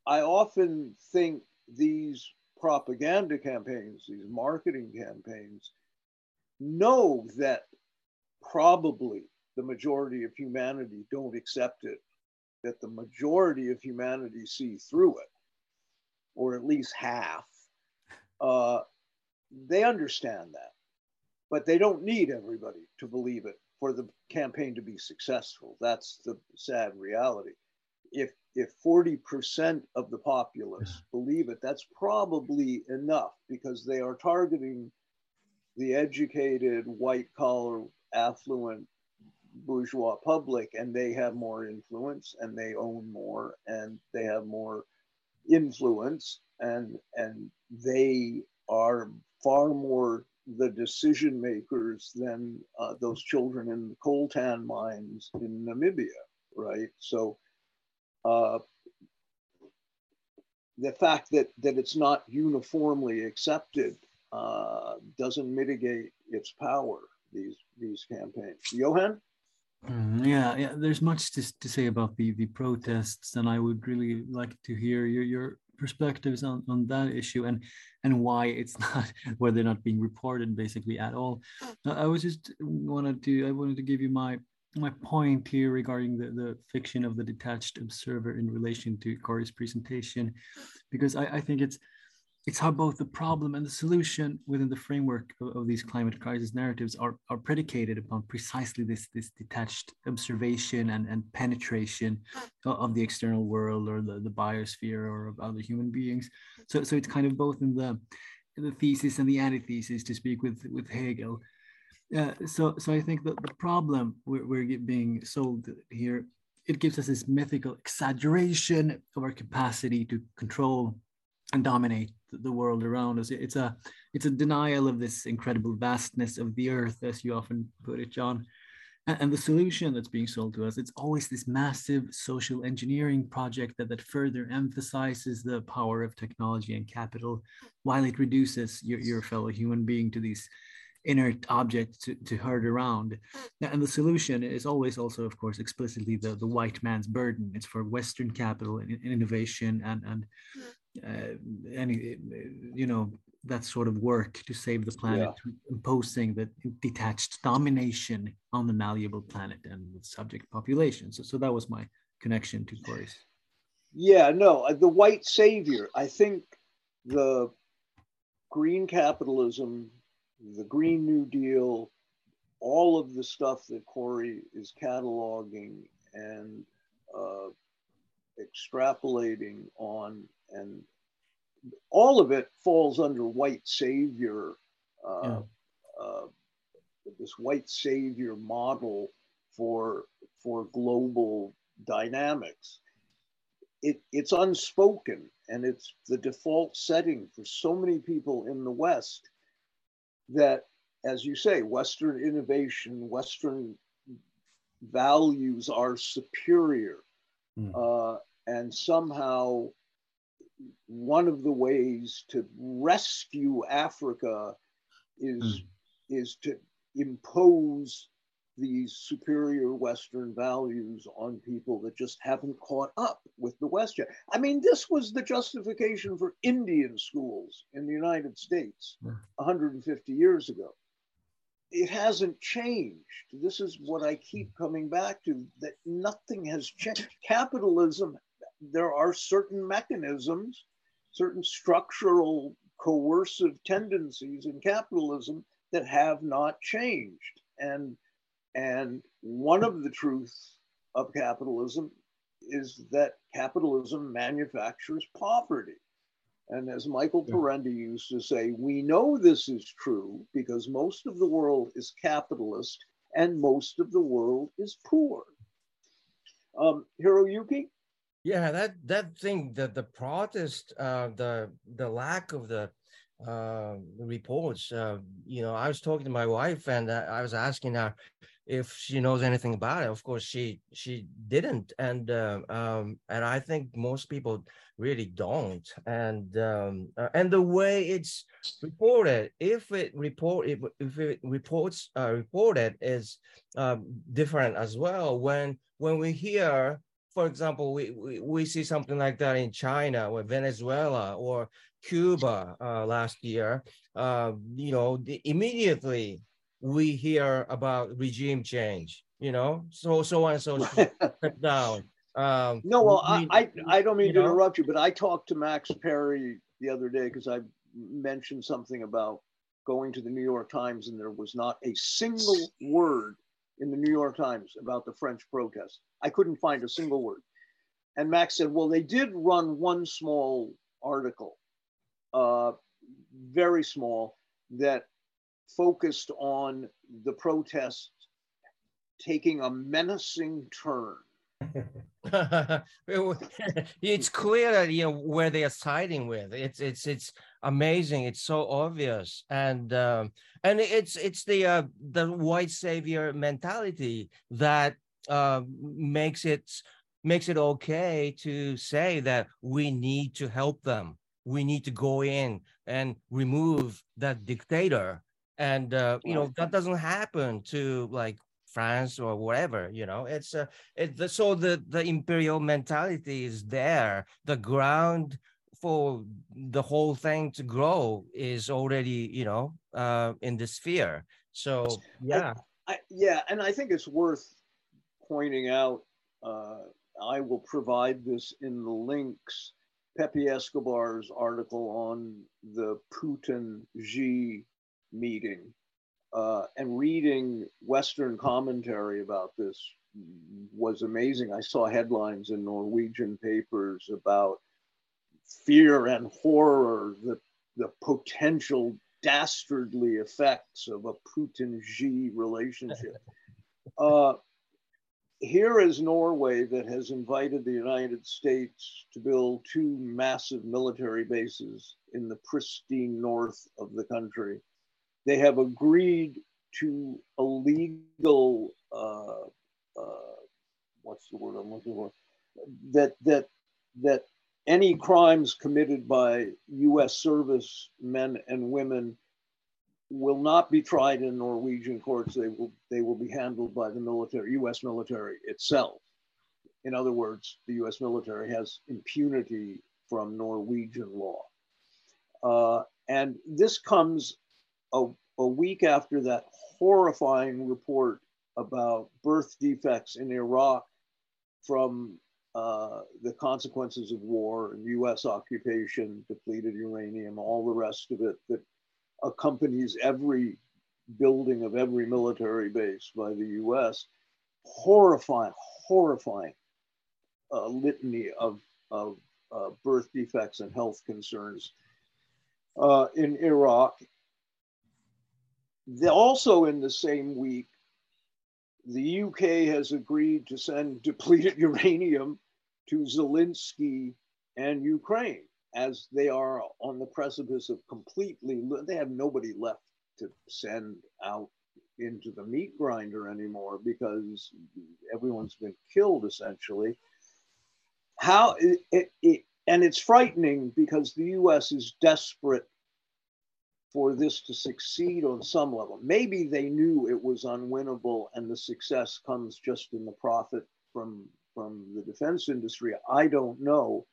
I often think these propaganda campaigns, these marketing campaigns, know that probably the majority of humanity don't accept it, that the majority of humanity see through it, or at least half. They understand that, but they don't need everybody to believe it for the campaign to be successful. That's the sad reality. If 40% of the populace believe it, that's probably enough, because they are targeting the educated, white-collar, affluent, bourgeois public, and they have more influence, and they own more, and they have more influence, and they are far more the decision makers than those children in the coltan mines in Namibia, right? So. The fact that it's not uniformly accepted doesn't mitigate its power, these campaigns. Johan? Yeah, there's much to say about the protests, and I would really like to hear your perspectives on that issue and why it's not, why they're not being reported basically at all. I wanted to give you my point here regarding the fiction of the detached observer in relation to Corey's presentation, because I think it's how both the problem and the solution within the framework of these climate crisis narratives are predicated upon precisely this detached observation and penetration of the external world or the biosphere or of other human beings. So it's kind of both in the thesis and the antithesis, to speak with Hegel. So I think that the problem we're being sold here, it gives us this mythical exaggeration of our capacity to control and dominate the world around us. It's a denial of this incredible vastness of the earth, as you often put it, John. And the solution that's being sold to us, it's always this massive social engineering project that further emphasizes the power of technology and capital, while it reduces your fellow human being to these inert object to herd around. And the solution is always also, of course, explicitly the white man's burden. It's for Western capital and innovation and any, you know, that sort of work to save the planet, imposing the detached domination on the malleable planet and the subject population. So that was my connection to Corey's. Yeah, no, the white savior. I think the green capitalism, the Green New Deal, all of the stuff that Corey is cataloging and extrapolating on, and all of it falls under white savior, this white savior model for global dynamics. It's unspoken, and it's the default setting for so many people in the West that, as you say, Western innovation, Western values are superior. And somehow one of the ways to rescue Africa is to impose these superior Western values on people that just haven't caught up with the West yet. I mean, this was the justification for Indian schools in the United States 150 years ago. It hasn't changed. This is what I keep coming back to, that nothing has changed. Capitalism, there are certain mechanisms, certain structural coercive tendencies in capitalism that have not changed. And one of the truths of capitalism is that capitalism manufactures poverty. And as Michael Parenti used to say, we know this is true because most of the world is capitalist and most of the world is poor. Hiroyuki? Yeah, that thing, the protest, the lack of the reports, you know, I was talking to my wife and I was asking her if she knows anything about it. Of course, she didn't, and I think most people really don't. And the way it's reported, if it reported, is different as well. When we hear, for example, we see something like that in China or Venezuela or Cuba last year. You know, immediately we hear about regime change, you know, so and so step down. No, well, I don't mean to interrupt you, but I talked to Max Perry the other day because I mentioned something about going to the New York Times, and there was not a single word in the New York Times about the French protests. I couldn't find a single word. And Max said, well, they did run one small article, very small, that focused on the protest taking a menacing turn. It's clear that, you know, where they are siding with. It's amazing. It's so obvious, and it's the white savior mentality that makes it okay to say that we need to help them. We need to go in and remove that dictator. And, you know, that doesn't happen to like France or whatever, you know, so the imperial mentality is there. The ground for the whole thing to grow is already, you know, in the sphere. So, yeah. And I think it's worth pointing out, I will provide this in the links, Pepe Escobar's article on the Putin-Xi meeting, and reading Western commentary about this was amazing. I saw headlines in Norwegian papers about fear and horror, the potential dastardly effects of a Putin-Xi relationship. Here is Norway that has invited the United States to build two massive military bases in the pristine north of the country. They have agreed to a legal, what's the word I'm looking for? That any crimes committed by U.S. servicemen and women will not be tried in Norwegian courts. They will be handled by the military, U.S. military itself. In other words, the U.S. military has impunity from Norwegian law. And this comes a week after that horrifying report about birth defects in Iraq from the consequences of war and US occupation, depleted uranium, all the rest of it that accompanies every building of every military base by the US, horrifying litany of birth defects and health concerns in Iraq. Also in the same week, the UK has agreed to send depleted uranium to Zelensky and Ukraine, as they are on the precipice of completely, they have nobody left to send out into the meat grinder anymore because everyone's been killed essentially. And it's frightening because the US is desperate for this to succeed on some level. Maybe they knew it was unwinnable and the success comes just in the profit from the defense industry. I don't know.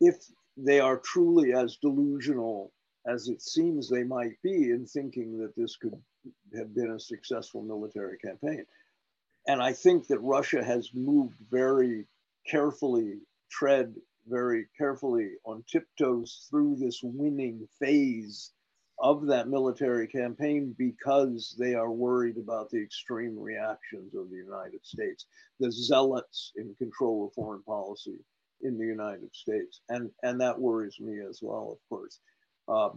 If they are truly as delusional as it seems they might be in thinking that this could have been a successful military campaign. And I think that Russia has moved very carefully, tread very carefully on tiptoes through this winning phase of that military campaign because they are worried about the extreme reactions of the United States, the zealots in control of foreign policy in the United States. And that worries me as well, of course,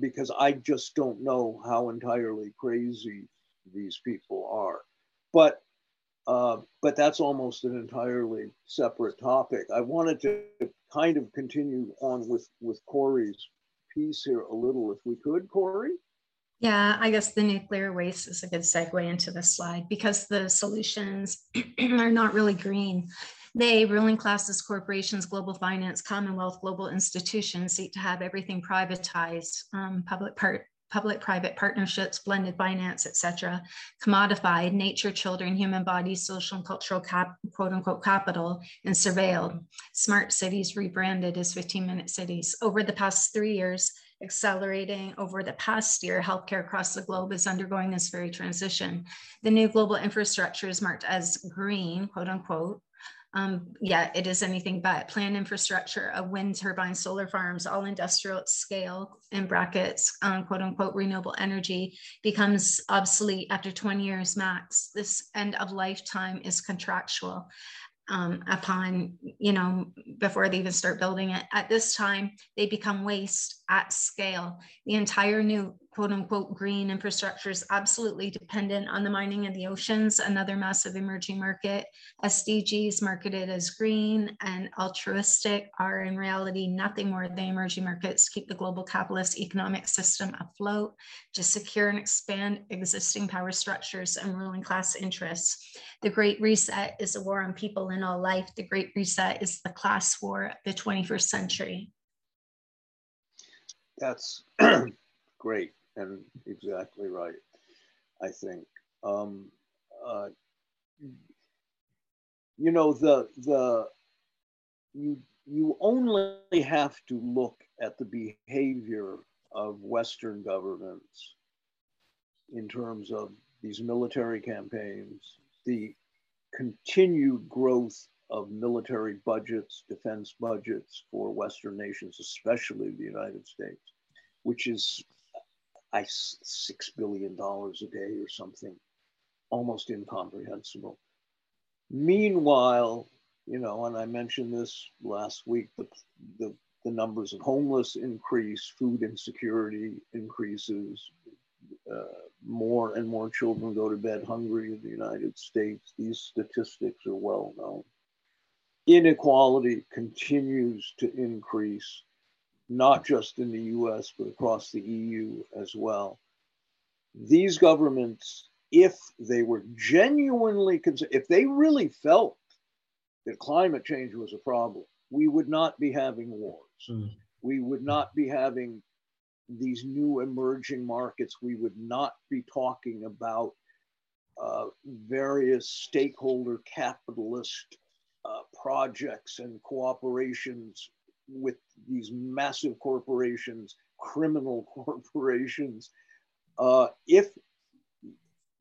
because I just don't know how entirely crazy these people are. But that's almost an entirely separate topic. I wanted to kind of continue on with Corey's piece here a little, if we could, Corey? Yeah, I guess the nuclear waste is a good segue into this slide because the solutions are not really green. They, ruling classes, corporations, global finance, Commonwealth, global institutions seek to have everything privatized, public-private partnerships, blended finance, et cetera, commodified, nature, children, human bodies, social and cultural quote unquote capital, and surveilled. Smart cities rebranded as 15-minute cities. Over the past 3 years, accelerating over the past year, healthcare across the globe is undergoing this very transition. The new global infrastructure is marked as green, quote unquote, yeah, it is anything but planned infrastructure of wind turbines, solar farms, all industrial scale in brackets, quote unquote, renewable energy becomes obsolete after 20 years max. This end of lifetime is contractual upon, you know, before they even start building it. At this time, they become waste at scale. The entire new quote unquote green infrastructure is absolutely dependent on the mining of the oceans, another massive emerging market. SDGs marketed as green and altruistic are in reality nothing more than emerging markets to keep the global capitalist economic system afloat, to secure and expand existing power structures and ruling class interests. The Great Reset is a war on people in all life. The Great Reset is the class war of the 21st century. That's great. And exactly right, I think. You know, you only have to look at the behavior of Western governments in terms of these military campaigns, the continued growth of military budgets, defense budgets for Western nations, especially the United States, which is $6 billion a day or something, almost incomprehensible. Meanwhile, you know, and I mentioned this last week, the numbers of homeless increase, food insecurity increases, more and more children go to bed hungry in the United States. These statistics are well known. Inequality continues to increase, not just in the US, but across the EU as well. These governments, if they were genuinely concerned, if they really felt that climate change was a problem, we would not be having wars. Mm. We would not be having these new emerging markets. We would not be talking about various stakeholder capitalist projects and cooperations with these massive corporations, criminal corporations. If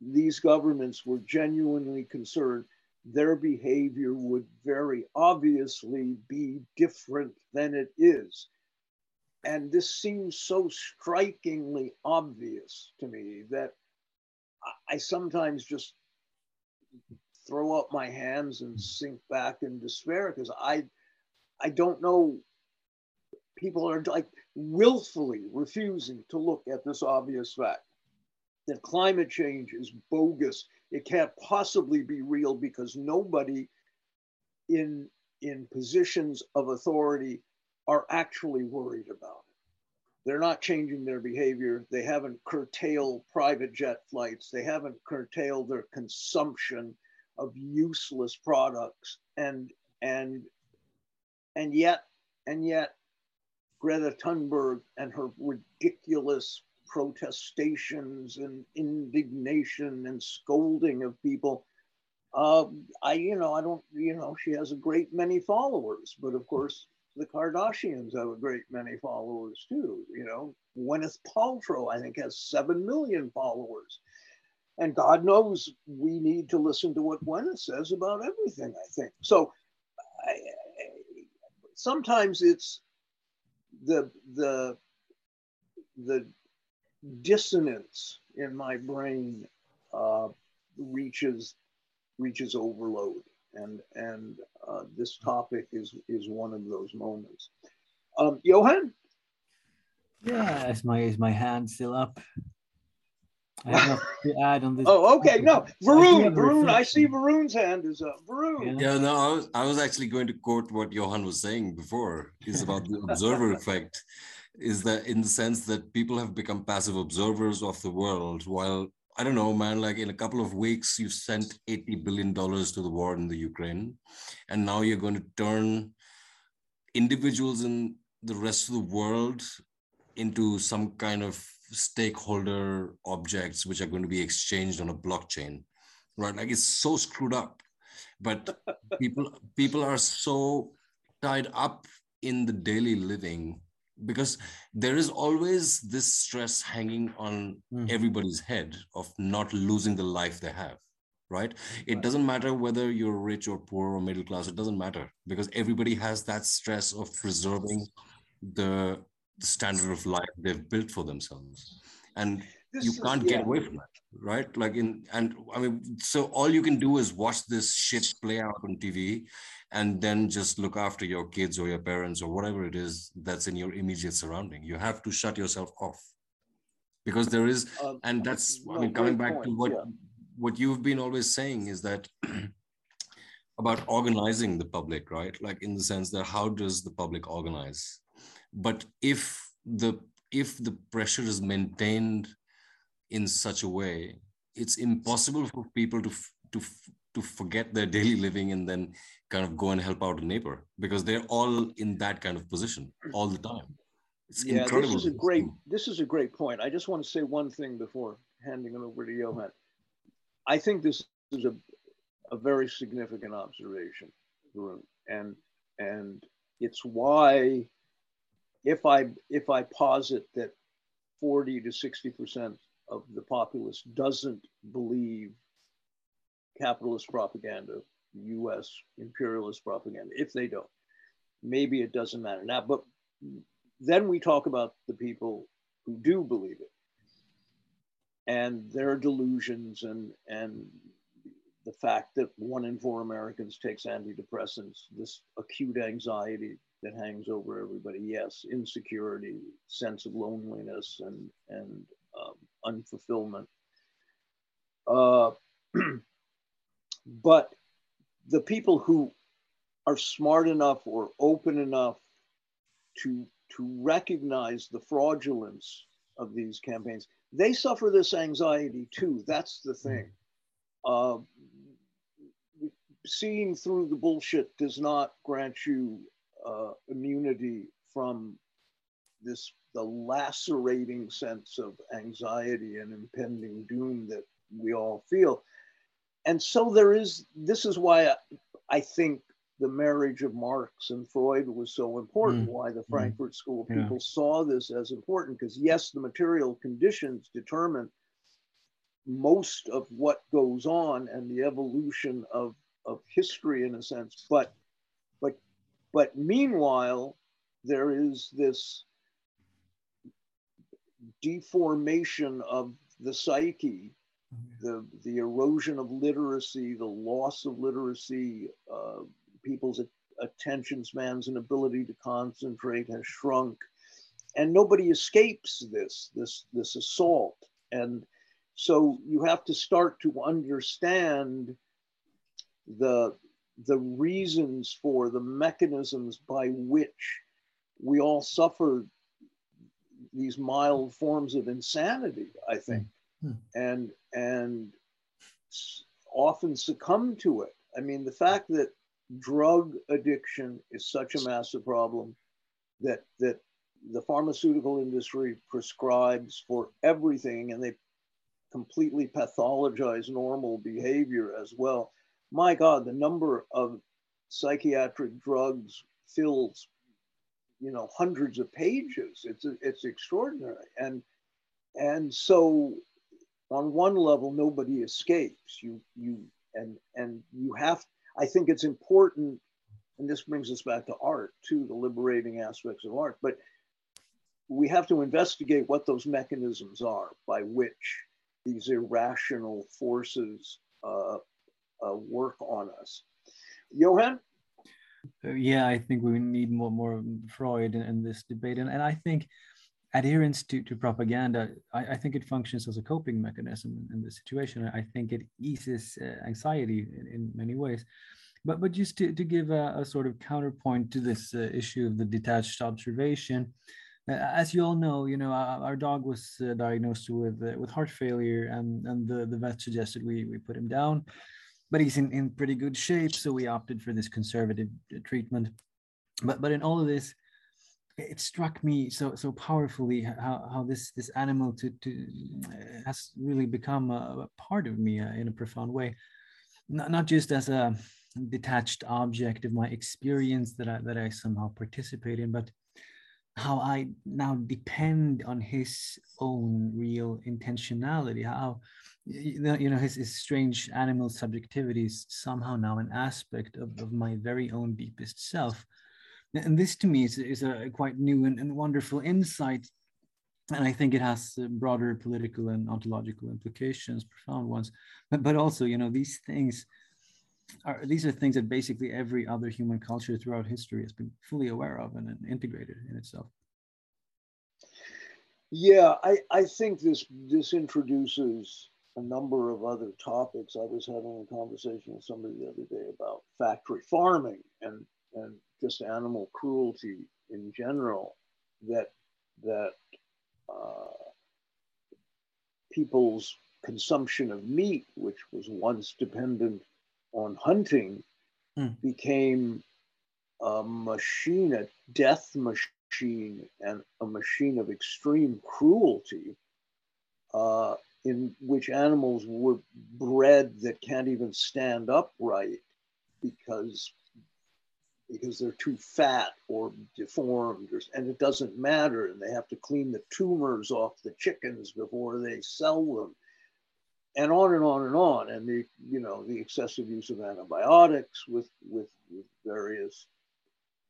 these governments were genuinely concerned their behavior would very obviously be different than it is. And this seems so strikingly obvious to me that I sometimes just throw up my hands and sink back in despair, because I don't know, people are like willfully refusing to look at this obvious fact that climate change is bogus. It can't possibly be real because nobody in positions of authority are actually worried about it. They're not changing their behavior. They haven't curtailed private jet flights. They haven't curtailed their consumption of useless products. And yet Greta Thunberg and her ridiculous protestations and indignation and scolding of people. She has a great many followers, but of course, the Kardashians have a great many followers too, you know. Gwyneth Paltrow, I think, has 7 million followers. And God knows we need to listen to what Gwyneth says about everything, I think. So sometimes it's the dissonance in my brain reaches overload. And this topic is one of those moments. Johan? Yeah, is my hand still up? I have nothing to add on this. Oh, okay, no, Varun, I see Varun's hand is up. Varun. Yeah, no, I was actually going to quote what Johan was saying before, is about the observer effect, is that in the sense that people have become passive observers of the world, while, I don't know, man, like in a couple of weeks, you've sent $80 billion to the war in the Ukraine. And now you're going to turn individuals in the rest of the world into some kind of stakeholder objects, which are going to be exchanged on a blockchain, right? Like, it's so screwed up, but people are so tied up in the daily living because there is always this stress hanging on everybody's head of not losing the life they have, right? It doesn't matter whether you're rich or poor or middle class, it doesn't matter, because everybody has that stress of preserving the standard of life they've built for themselves. And you can't get away from it, right? Like so all you can do is watch this shit play out on TV and then just look after your kids or your parents or whatever it is that's in your immediate surrounding. You have to shut yourself off, because there is, and that's, I mean, coming back to what you've been always saying is that about organizing the public, right? Like, in the sense that how does the public organize? But if the pressure is maintained in such a way, it's impossible for people to forget their daily living and then kind of go and help out a neighbor, because they're all in that kind of position all the time. It's incredible. This is a great point. I just want to say one thing before handing it over to Johan. I think this is a very significant observation, Varun, and it's why, if I posit that 40 to 60% of the populace doesn't believe capitalist propaganda, US imperialist propaganda, if they don't, maybe it doesn't matter now, but then we talk about the people who do believe it and their delusions and the fact that 1 in 4 Americans takes antidepressants, this acute anxiety that hangs over everybody. Yes, insecurity, sense of loneliness, and unfulfillment. But the people who are smart enough or open enough to recognize the fraudulence of these campaigns, they suffer this anxiety too. That's the thing. Seeing through the bullshit does not grant you immunity from the lacerating sense of anxiety and impending doom that we all feel. And so this is why I think the marriage of Marx and Freud was so important, why the Frankfurt School people saw this as important, because yes, the material conditions determine most of what goes on and the evolution of of history in a sense. But meanwhile, there is this deformation of the psyche, the erosion of literacy, the loss of literacy, people's attention spans and ability to concentrate has shrunk, and nobody escapes this assault. And so you have to start to understand the reasons for the mechanisms by which we all suffer these mild forms of insanity, I think, and often succumb to it. I mean, the fact that drug addiction is such a massive problem that the pharmaceutical industry prescribes for everything, and they completely pathologize normal behavior as well. My God, the number of psychiatric drugs fills, hundreds of pages. It's extraordinary. And so on one level, nobody escapes. You have, I think it's important, and this brings us back to art too, the liberating aspects of art, but we have to investigate what those mechanisms are by which these irrational forces work on us. Johan? Yeah, I think we need more Freud in this debate. And I think adherence to propaganda, I think it functions as a coping mechanism in this situation. I think it eases anxiety in many ways. But just to give a sort of counterpoint to this issue of the detached observation, as you all know, our dog was diagnosed with heart failure, and the vet suggested we put him down. But he's in pretty good shape, so we opted for this conservative treatment. But in all of this, it struck me so powerfully how this animal to has really become a part of me in a profound way, not just as a detached object of my experience that I somehow participate in, but how I now depend on his own real intentionality, how his strange animal subjectivity is somehow now an aspect of my very own deepest self. And this to me is a quite new and wonderful insight. And I think it has broader political and ontological implications, profound ones. But also, these are things that basically every other human culture throughout history has been fully aware of and integrated in itself. Yeah, I think this introduces a number of other topics. I was having a conversation with somebody the other day about factory farming and just animal cruelty in general, that people's consumption of meat, which was once dependent on hunting, became a machine, a death machine, and a machine of extreme cruelty, in which animals were bred that can't even stand upright because they're too fat or deformed, and it doesn't matter, and they have to clean the tumors off the chickens before they sell them, and on and on and on. And the excessive use of antibiotics with various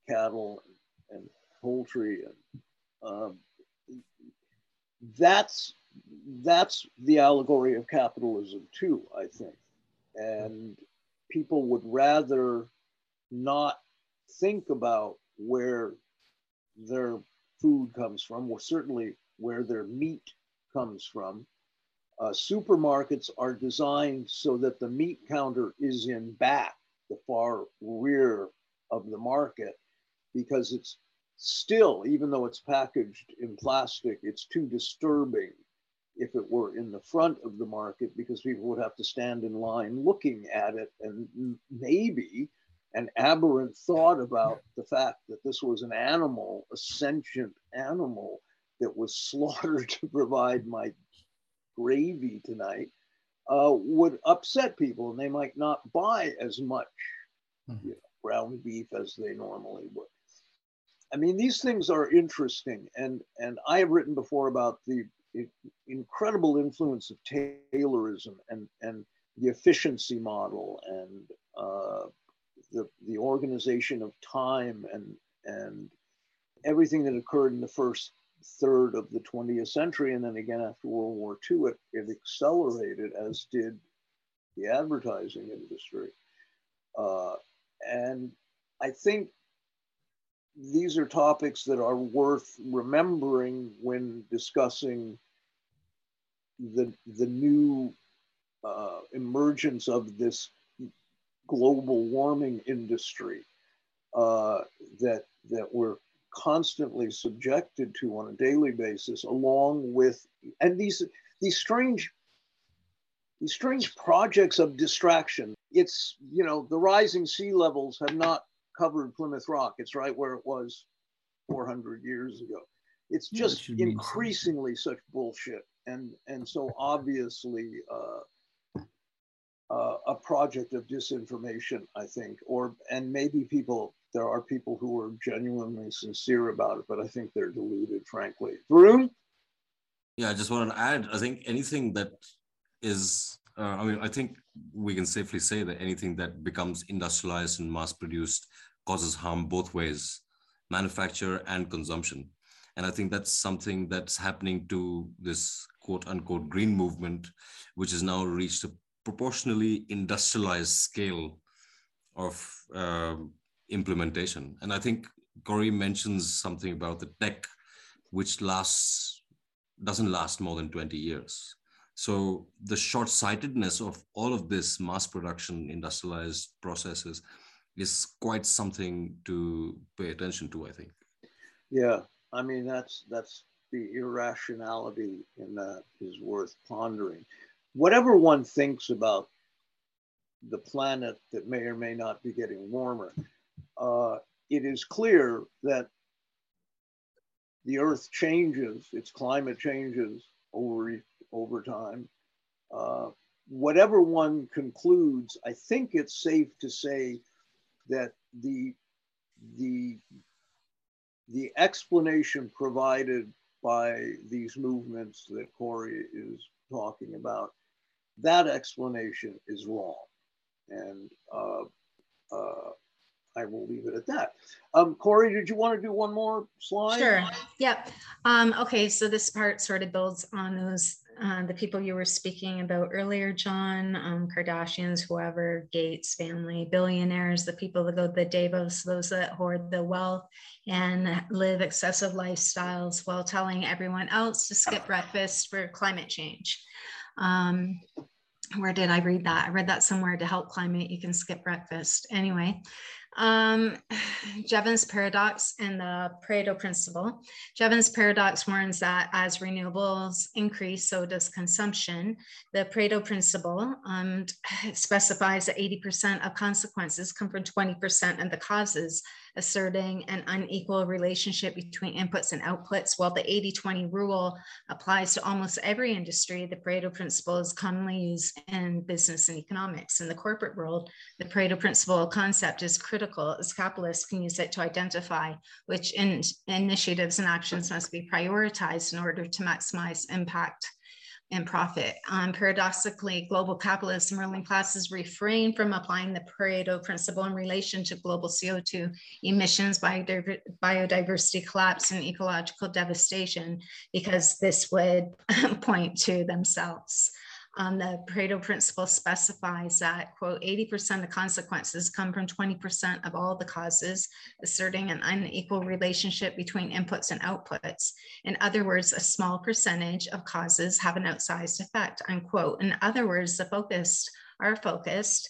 cattle and poultry, and that's the allegory of capitalism too, I think. And people would rather not think about where their food comes from, or certainly where their meat comes from. Supermarkets are designed so that the meat counter is in back, the far rear of the market, because it's still, even though it's packaged in plastic, it's too disturbing if it were in the front of the market, because people would have to stand in line looking at it, and maybe an aberrant thought about the fact that this was an animal, a sentient animal that was slaughtered to provide my gravy tonight, would upset people, and they might not buy as much ground beef as they normally would. I mean, these things are interesting, and I have written before about the incredible influence of Taylorism and the efficiency model and the organization of time and everything that occurred in the first third of the 20th century, and then again after World War II, it accelerated, as did the advertising industry. And I think these are topics that are worth remembering when discussing the new emergence of this global warming industry that we're constantly subjected to on a daily basis, along with, and these strange projects of distraction. It's, you know, the rising sea levels have not covered Plymouth Rock. It's right where it was 400 years ago. It's just increasingly such bullshit. And so obviously a project of disinformation, I think, and maybe there are people who are genuinely sincere about it, but I think they're deluded, frankly. Varun? Yeah, I just want to add, I think anything that is, I think we can safely say that anything that becomes industrialized and mass-produced causes harm both ways, manufacture and consumption. And I think that's something that's happening to this quote-unquote green movement, which has now reached a proportionally industrialized scale of implementation. And I think Corey mentions something about the tech, which doesn't last more than 20 years. So the short-sightedness of all of this mass production, industrialized processes is quite something to pay attention to, I think. Yeah, I mean, that's the irrationality in that is worth pondering. Whatever one thinks about the planet that may or may not be getting warmer, it is clear that the Earth changes, its climate changes over time. Whatever one concludes, I think it's safe to say that the explanation provided by these movements that Corey is talking about, that explanation is wrong. And I will leave it at that. Corey, did you want to do one more slide? Sure, yep. Okay, so this part sort of builds on those, the people you were speaking about earlier, John, Kardashians, whoever, Gates family, billionaires, the people that go to the Davos, those that hoard the wealth and live excessive lifestyles while telling everyone else to skip breakfast for climate change. Where did I read that? I read that somewhere, to help climate, you can skip breakfast. Anyway, Jevons paradox and the Pareto principle. Jevons paradox warns that as renewables increase, so does consumption. The Pareto principle specifies that 80% of consequences come from 20% of the causes, asserting an unequal relationship between inputs and outputs. While the 80-20 rule applies to almost every industry, the Pareto principle is commonly used in business and economics. In the corporate world, the Pareto principle concept is critical, as capitalists can use it to identify which initiatives and actions must be prioritized in order to maximize impact and profit. Paradoxically, global capitalists and ruling classes refrain from applying the Pareto principle in relation to global CO2 emissions, biodiversity collapse, and ecological devastation, because this would point to themselves. The Pareto principle specifies that, quote, 80% of consequences come from 20% of all the causes, asserting an unequal relationship between inputs and outputs. In other words, a small percentage of causes have an outsized effect, unquote. In other words, the focused are focused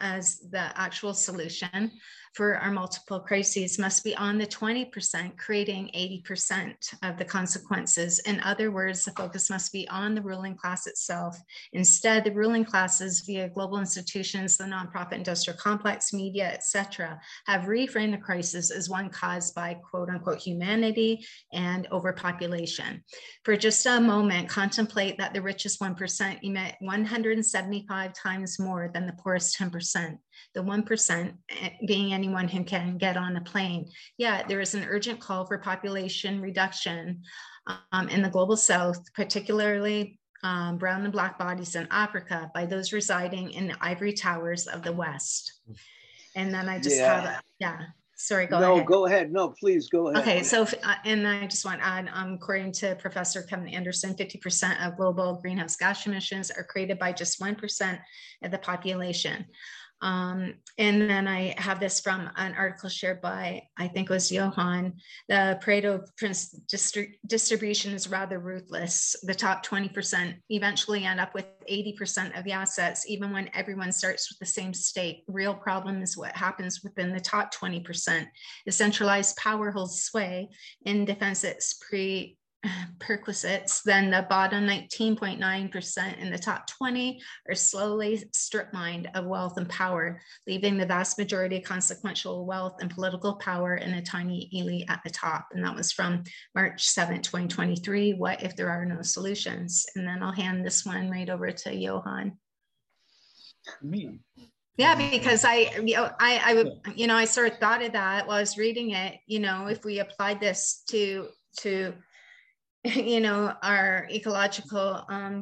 as the actual solution for our multiple crises must be on the 20%, creating 80% of the consequences. In other words, the focus must be on the ruling class itself. Instead, the ruling classes via global institutions, the nonprofit industrial complex, media, etc., have reframed the crisis as one caused by quote unquote humanity and overpopulation. For just a moment, contemplate that the richest 1% emit 175 times more than the poorest 10%. The 1% being anyone who can get on a plane. Yet there is an urgent call for population reduction in the global south, particularly brown and black bodies in Africa by those residing in the ivory towers of the West. And then I just have, sorry, go ahead. No, go ahead. No, please go ahead. Okay, so, and I just want to add, according to Professor Kevin Anderson, 50% of global greenhouse gas emissions are created by just 1% of the population. And then I have this from an article shared by, I think it was Johan. The Pareto distribution is rather ruthless. The top 20% eventually end up with 80% of the assets, even when everyone starts with the same stake. Real problem is what happens within the top 20%. The centralized power holds sway in defense its prerequisites, then the bottom 19.9% and the top 20 are slowly strip-mined of wealth and power, leaving the vast majority of consequential wealth and political power in a tiny elite at the top. And that was from March 7, 2023, What If There Are No Solutions? And then I'll hand this one right over to Johan. Me? Yeah, because I sort of thought of that while I was reading it, you know, if we applied this to you know, our ecological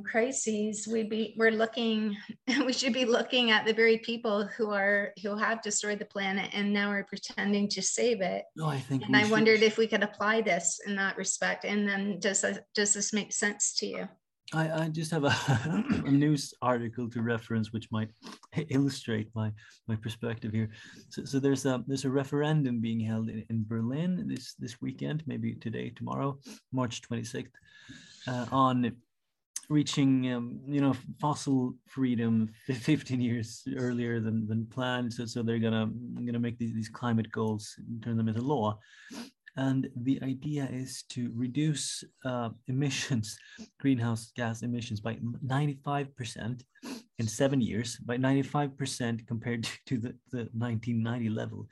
crises, we should be looking at the very people who have destroyed the planet and now are pretending to save it. No, I think. And I wondered if we could apply this in that respect. And then does this make sense to you? I just have a news article to reference, which might illustrate my perspective here. So there's a referendum being held in Berlin this weekend, maybe today, tomorrow, March 26th, on reaching fossil freedom 15 years earlier than planned. So they're gonna make these climate goals and turn them into law. And the idea is to reduce emissions, greenhouse gas emissions, by 95% in 7 years, by 95% compared to the 1990 level.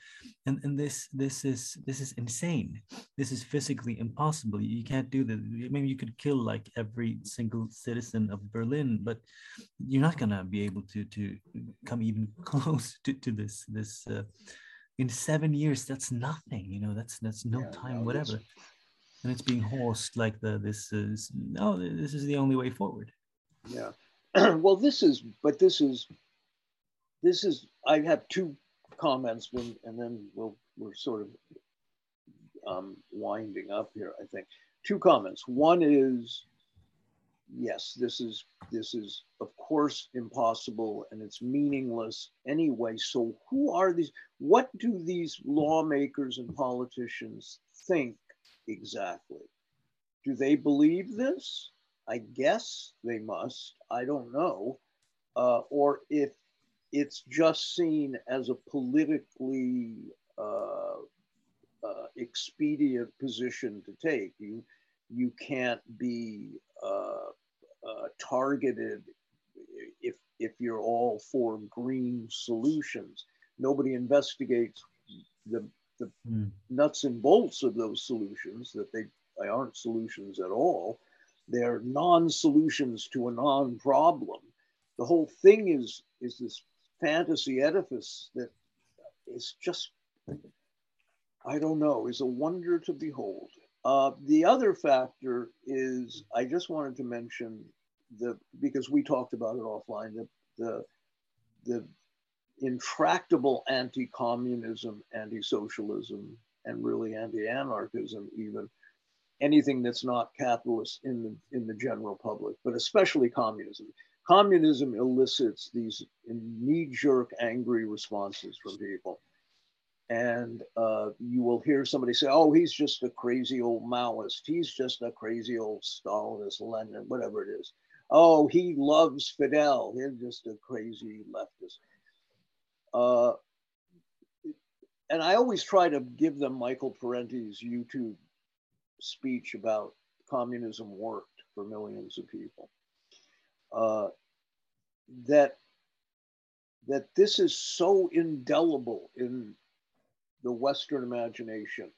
And this is insane. This is physically impossible. You can't do that. Maybe you could kill like every single citizen of Berlin, but you're not gonna be able to come even close to this. In 7 years, that's nothing, you know, that's no time, whatever. And it's being horsed like this is the only way forward. Yeah, well, this is, I have two comments and then we're sort of winding up here, I think. Two comments. One is, yes, this is of course impossible and it's meaningless anyway. So who are these? What do these lawmakers and politicians think exactly? Do they believe this? I guess they must. I don't know. Or if it's just seen as a politically expedient position to take. You can't be targeted if you're all for green solutions. Nobody investigates the nuts and bolts of those solutions, that they aren't solutions at all. They're non-solutions to a non-problem. The whole thing is this fantasy edifice that is just, I don't know, is a wonder to behold. The other factor is, I just wanted to mention because we talked about it offline, the intractable anti-communism, anti-socialism, and really anti-anarchism, even anything that's not capitalist in the general public, but especially communism. Communism elicits these knee-jerk, angry responses from people. And you will hear somebody say, oh, he's just a crazy old Maoist. He's just a crazy old Stalinist, Lenin, whatever it is. Oh, he loves Fidel. He's just a crazy leftist. And I always try to give them Michael Parenti's YouTube speech about communism worked for millions of people. That this is so indelible in the Western imagination.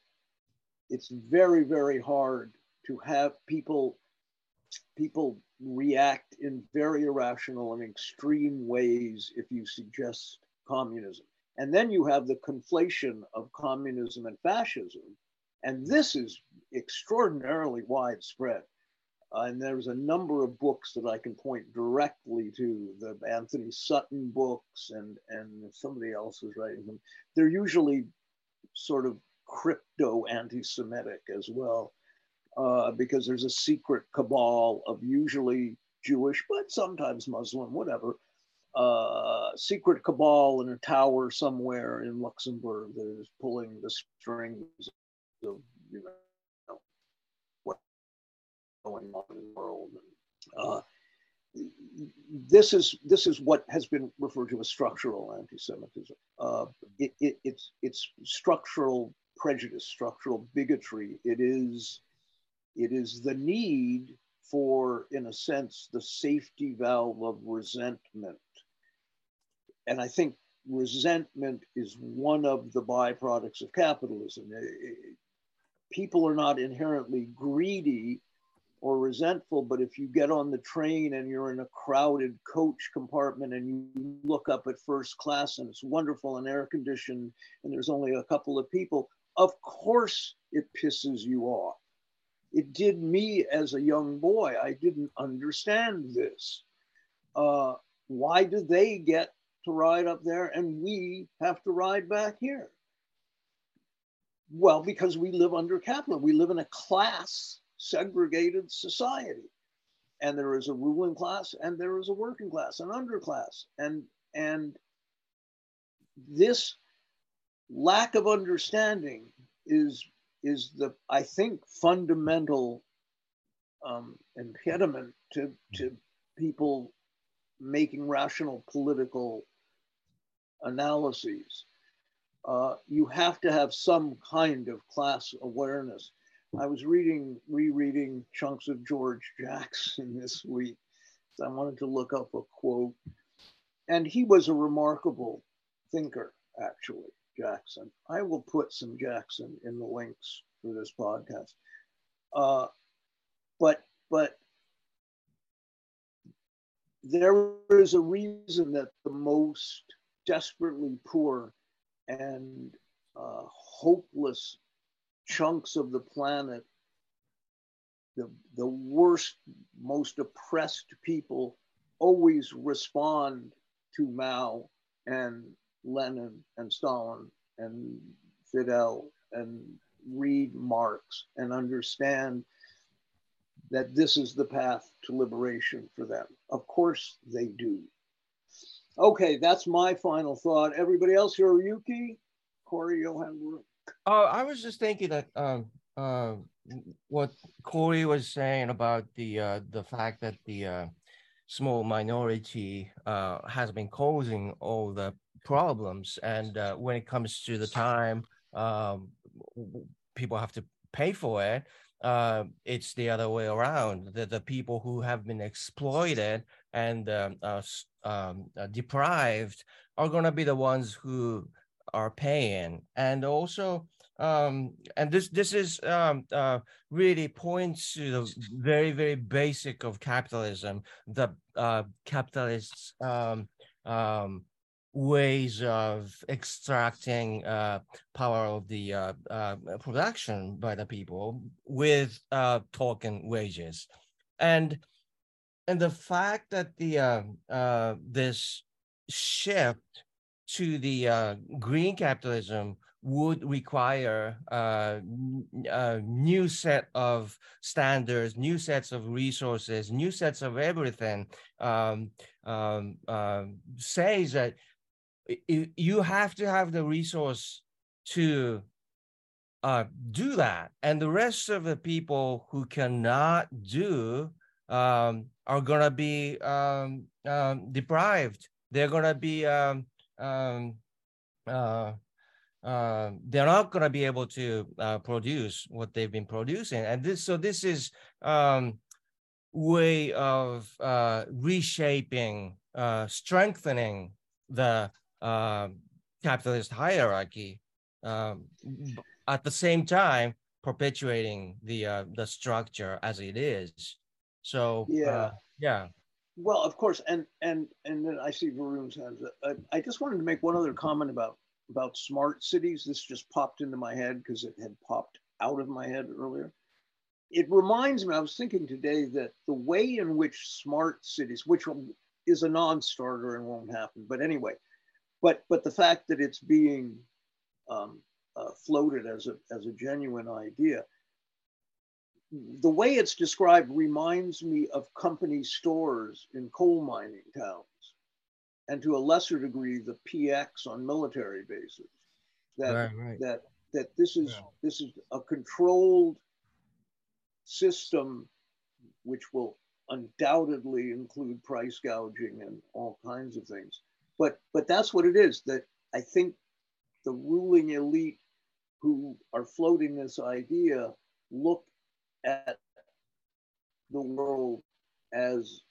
It's very, very hard to have people react in very irrational and extreme ways if you suggest communism. And then you have the conflation of communism and fascism. And this is extraordinarily widespread. And there's a number of books that I can point directly to, the Anthony Sutton books and somebody else is writing them. They're usually sort of crypto-anti-Semitic as well, because there's a secret cabal of usually Jewish, but sometimes Muslim, whatever, secret cabal in a tower somewhere in Luxembourg that is pulling the strings of, you know, going on in the world. This is what has been referred to as structural anti-Semitism. It's structural prejudice, structural bigotry. It is the need for, in a sense, the safety valve of resentment. And I think resentment is one of the byproducts of capitalism. People are not inherently greedy or resentful, but if you get on the train and you're in a crowded coach compartment and you look up at first class and it's wonderful and air conditioned and there's only a couple of people, of course it pisses you off. It did me as a young boy. I didn't understand this. Why do they get to ride up there and we have to ride back here? Well, because we live under capitalism. We live in a class segregated society, and there is a ruling class and there is a working class, an underclass, and this lack of understanding is the, I think, fundamental impediment to people making rational political analyses. You have to have some kind of class awareness. I was rereading chunks of George Jackson this week. So I wanted to look up a quote. And he was a remarkable thinker, actually, Jackson. I will put some Jackson in the links for this podcast. But there is a reason that the most desperately poor and hopeless chunks of the planet, the worst, most oppressed people, always respond to Mao and Lenin and Stalin and Fidel and read Marx and understand that this is the path to liberation for them. Of course they do. Okay, that's my final thought. Everybody else, Hiroyuki, Corey, Johan, I was just thinking that what Corey was saying about the fact that the small minority has been causing all the problems, and when it comes to the time people have to pay for it, it's the other way around. The people who have been exploited and deprived are going to be the ones who are paying. And also and this is really points to the very, very basic of capitalism, the capitalists ways of extracting power of the production by the people with token wages, and the fact that the this shift to the green capitalism would require a new set of standards, new sets of resources, new sets of everything, says that you have to have the resource to do that. And the rest of the people who cannot do are going to be deprived. They're going to be... they're not going to be able to produce what they've been producing, and this is way of reshaping, strengthening the capitalist hierarchy, at the same time perpetuating the structure as it is. So yeah. Well, of course, and then I see Varun's hands. I just wanted to make one other comment about smart cities. This just popped into my head because it had popped out of my head earlier. It reminds me, I was thinking today, that the way in which smart cities, which is a non-starter and won't happen, but anyway, but the fact that it's being floated as a genuine idea, the way it's described reminds me of company stores in coal mining towns, and to a lesser degree, the PX on military bases. That right. that this is a controlled system, which will undoubtedly include price gouging and all kinds of things. But that's what it is, that I think the ruling elite who are floating this idea look at the world as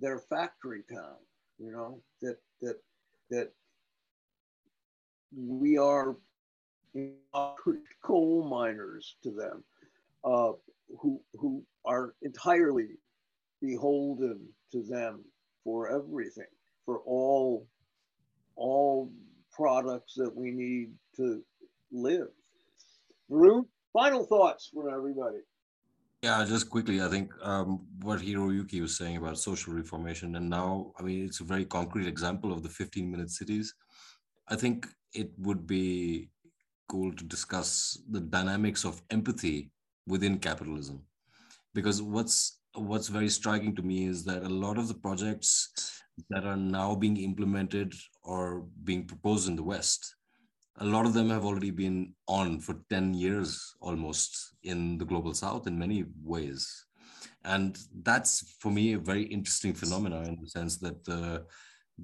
their factory town, you know, that we are coal miners to them, who are entirely beholden to them for everything, for all products that we need to live. Varun, final thoughts from everybody. Yeah, just quickly, I think what Hiroyuki was saying about social reformation, and now, I mean, it's a very concrete example of the 15-minute cities. I think it would be cool to discuss the dynamics of empathy within capitalism, because what's very striking to me is that a lot of the projects that are now being implemented or being proposed in the West, a lot of them have already been on for 10 years almost in the global South in many ways. And that's, for me, a very interesting phenomena, in the sense that the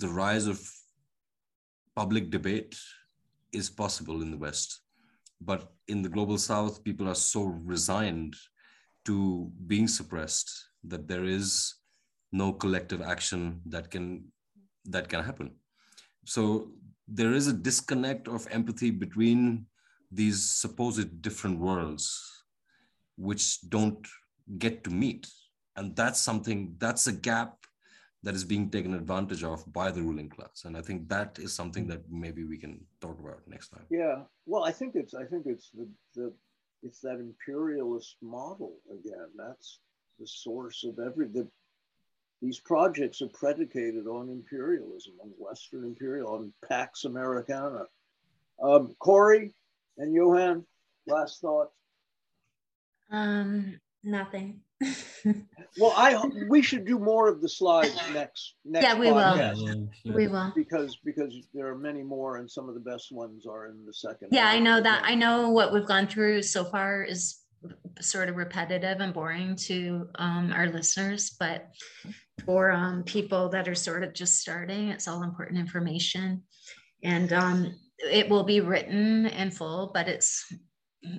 rise of public debate is possible in the West. But in the global South, people are so resigned to being suppressed that there is no collective action that can happen. So there is a disconnect of empathy between these supposed different worlds, which don't get to meet. And that's a gap that is being taken advantage of by the ruling class. And I think that is something that maybe we can talk about next time. Yeah, well, I think it's it's that imperialist model again. That's the source of these projects are predicated on imperialism, on Western imperialism, on Pax Americana. Corey and Johan, last thoughts. Nothing. Well, we should do more of the slides next. Yeah, we podcast. Will. Yeah. We will, because there are many more, and some of the best ones are in the second. Yeah, hour. I know that. I know what we've gone through so far is sort of repetitive and boring to our listeners, but for people that are sort of just starting, it's all important information, and it will be written in full, but it's,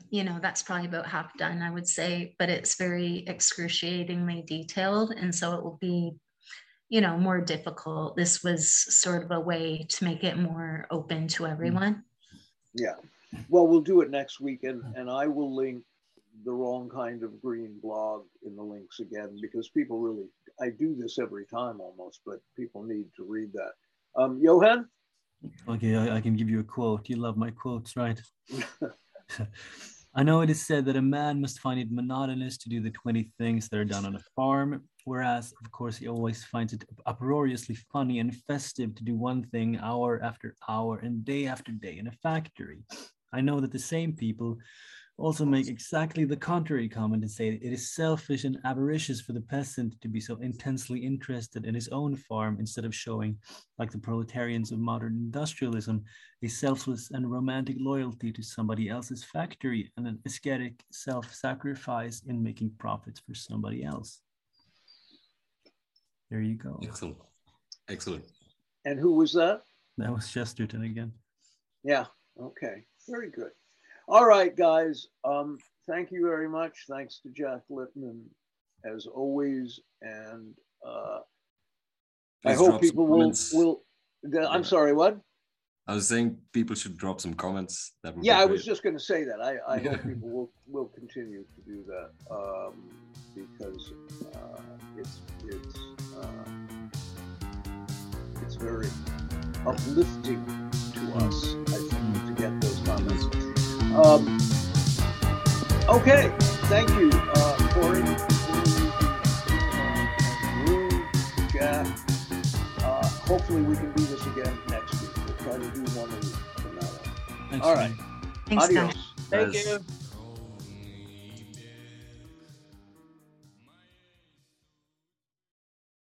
you know, that's probably about half done, I would say, but it's very excruciatingly detailed. And so it will be, you know, more difficult. This was sort of a way to make it more open to everyone. Yeah. Well, we'll do it next week. And I will link the Wrong Kind of Green blog in the links again, because people really, I do this every time almost, but people need to read that. Johan? Okay, I can give you a quote. You love my quotes, right? I know it is said that a man must find it monotonous to do the 20 things that are done on a farm, whereas, of course, he always finds it uproariously funny and festive to do one thing hour after hour and day after day in a factory. I know that the same people also make exactly the contrary comment and say that it is selfish and avaricious for the peasant to be so intensely interested in his own farm, instead of showing, like the proletarians of modern industrialism, a selfless and romantic loyalty to somebody else's factory and an ascetic self-sacrifice in making profits for somebody else. There you go. Excellent. Excellent. And who was that? That was Chesterton again. Yeah. Okay. Very good. All right, guys, thank you very much. Thanks to Jack Littman, as always. And I hope people I'm sorry, what? I was saying people should drop some comments. That would be great. I was just going to say that. I hope people will continue to do that, because it's very uplifting to us, I think, to get those comments. Okay, thank you for hopefully we can do this again next week. We'll try to do one a week from now on. Thanks, all right. Thanks, adios. Thank you.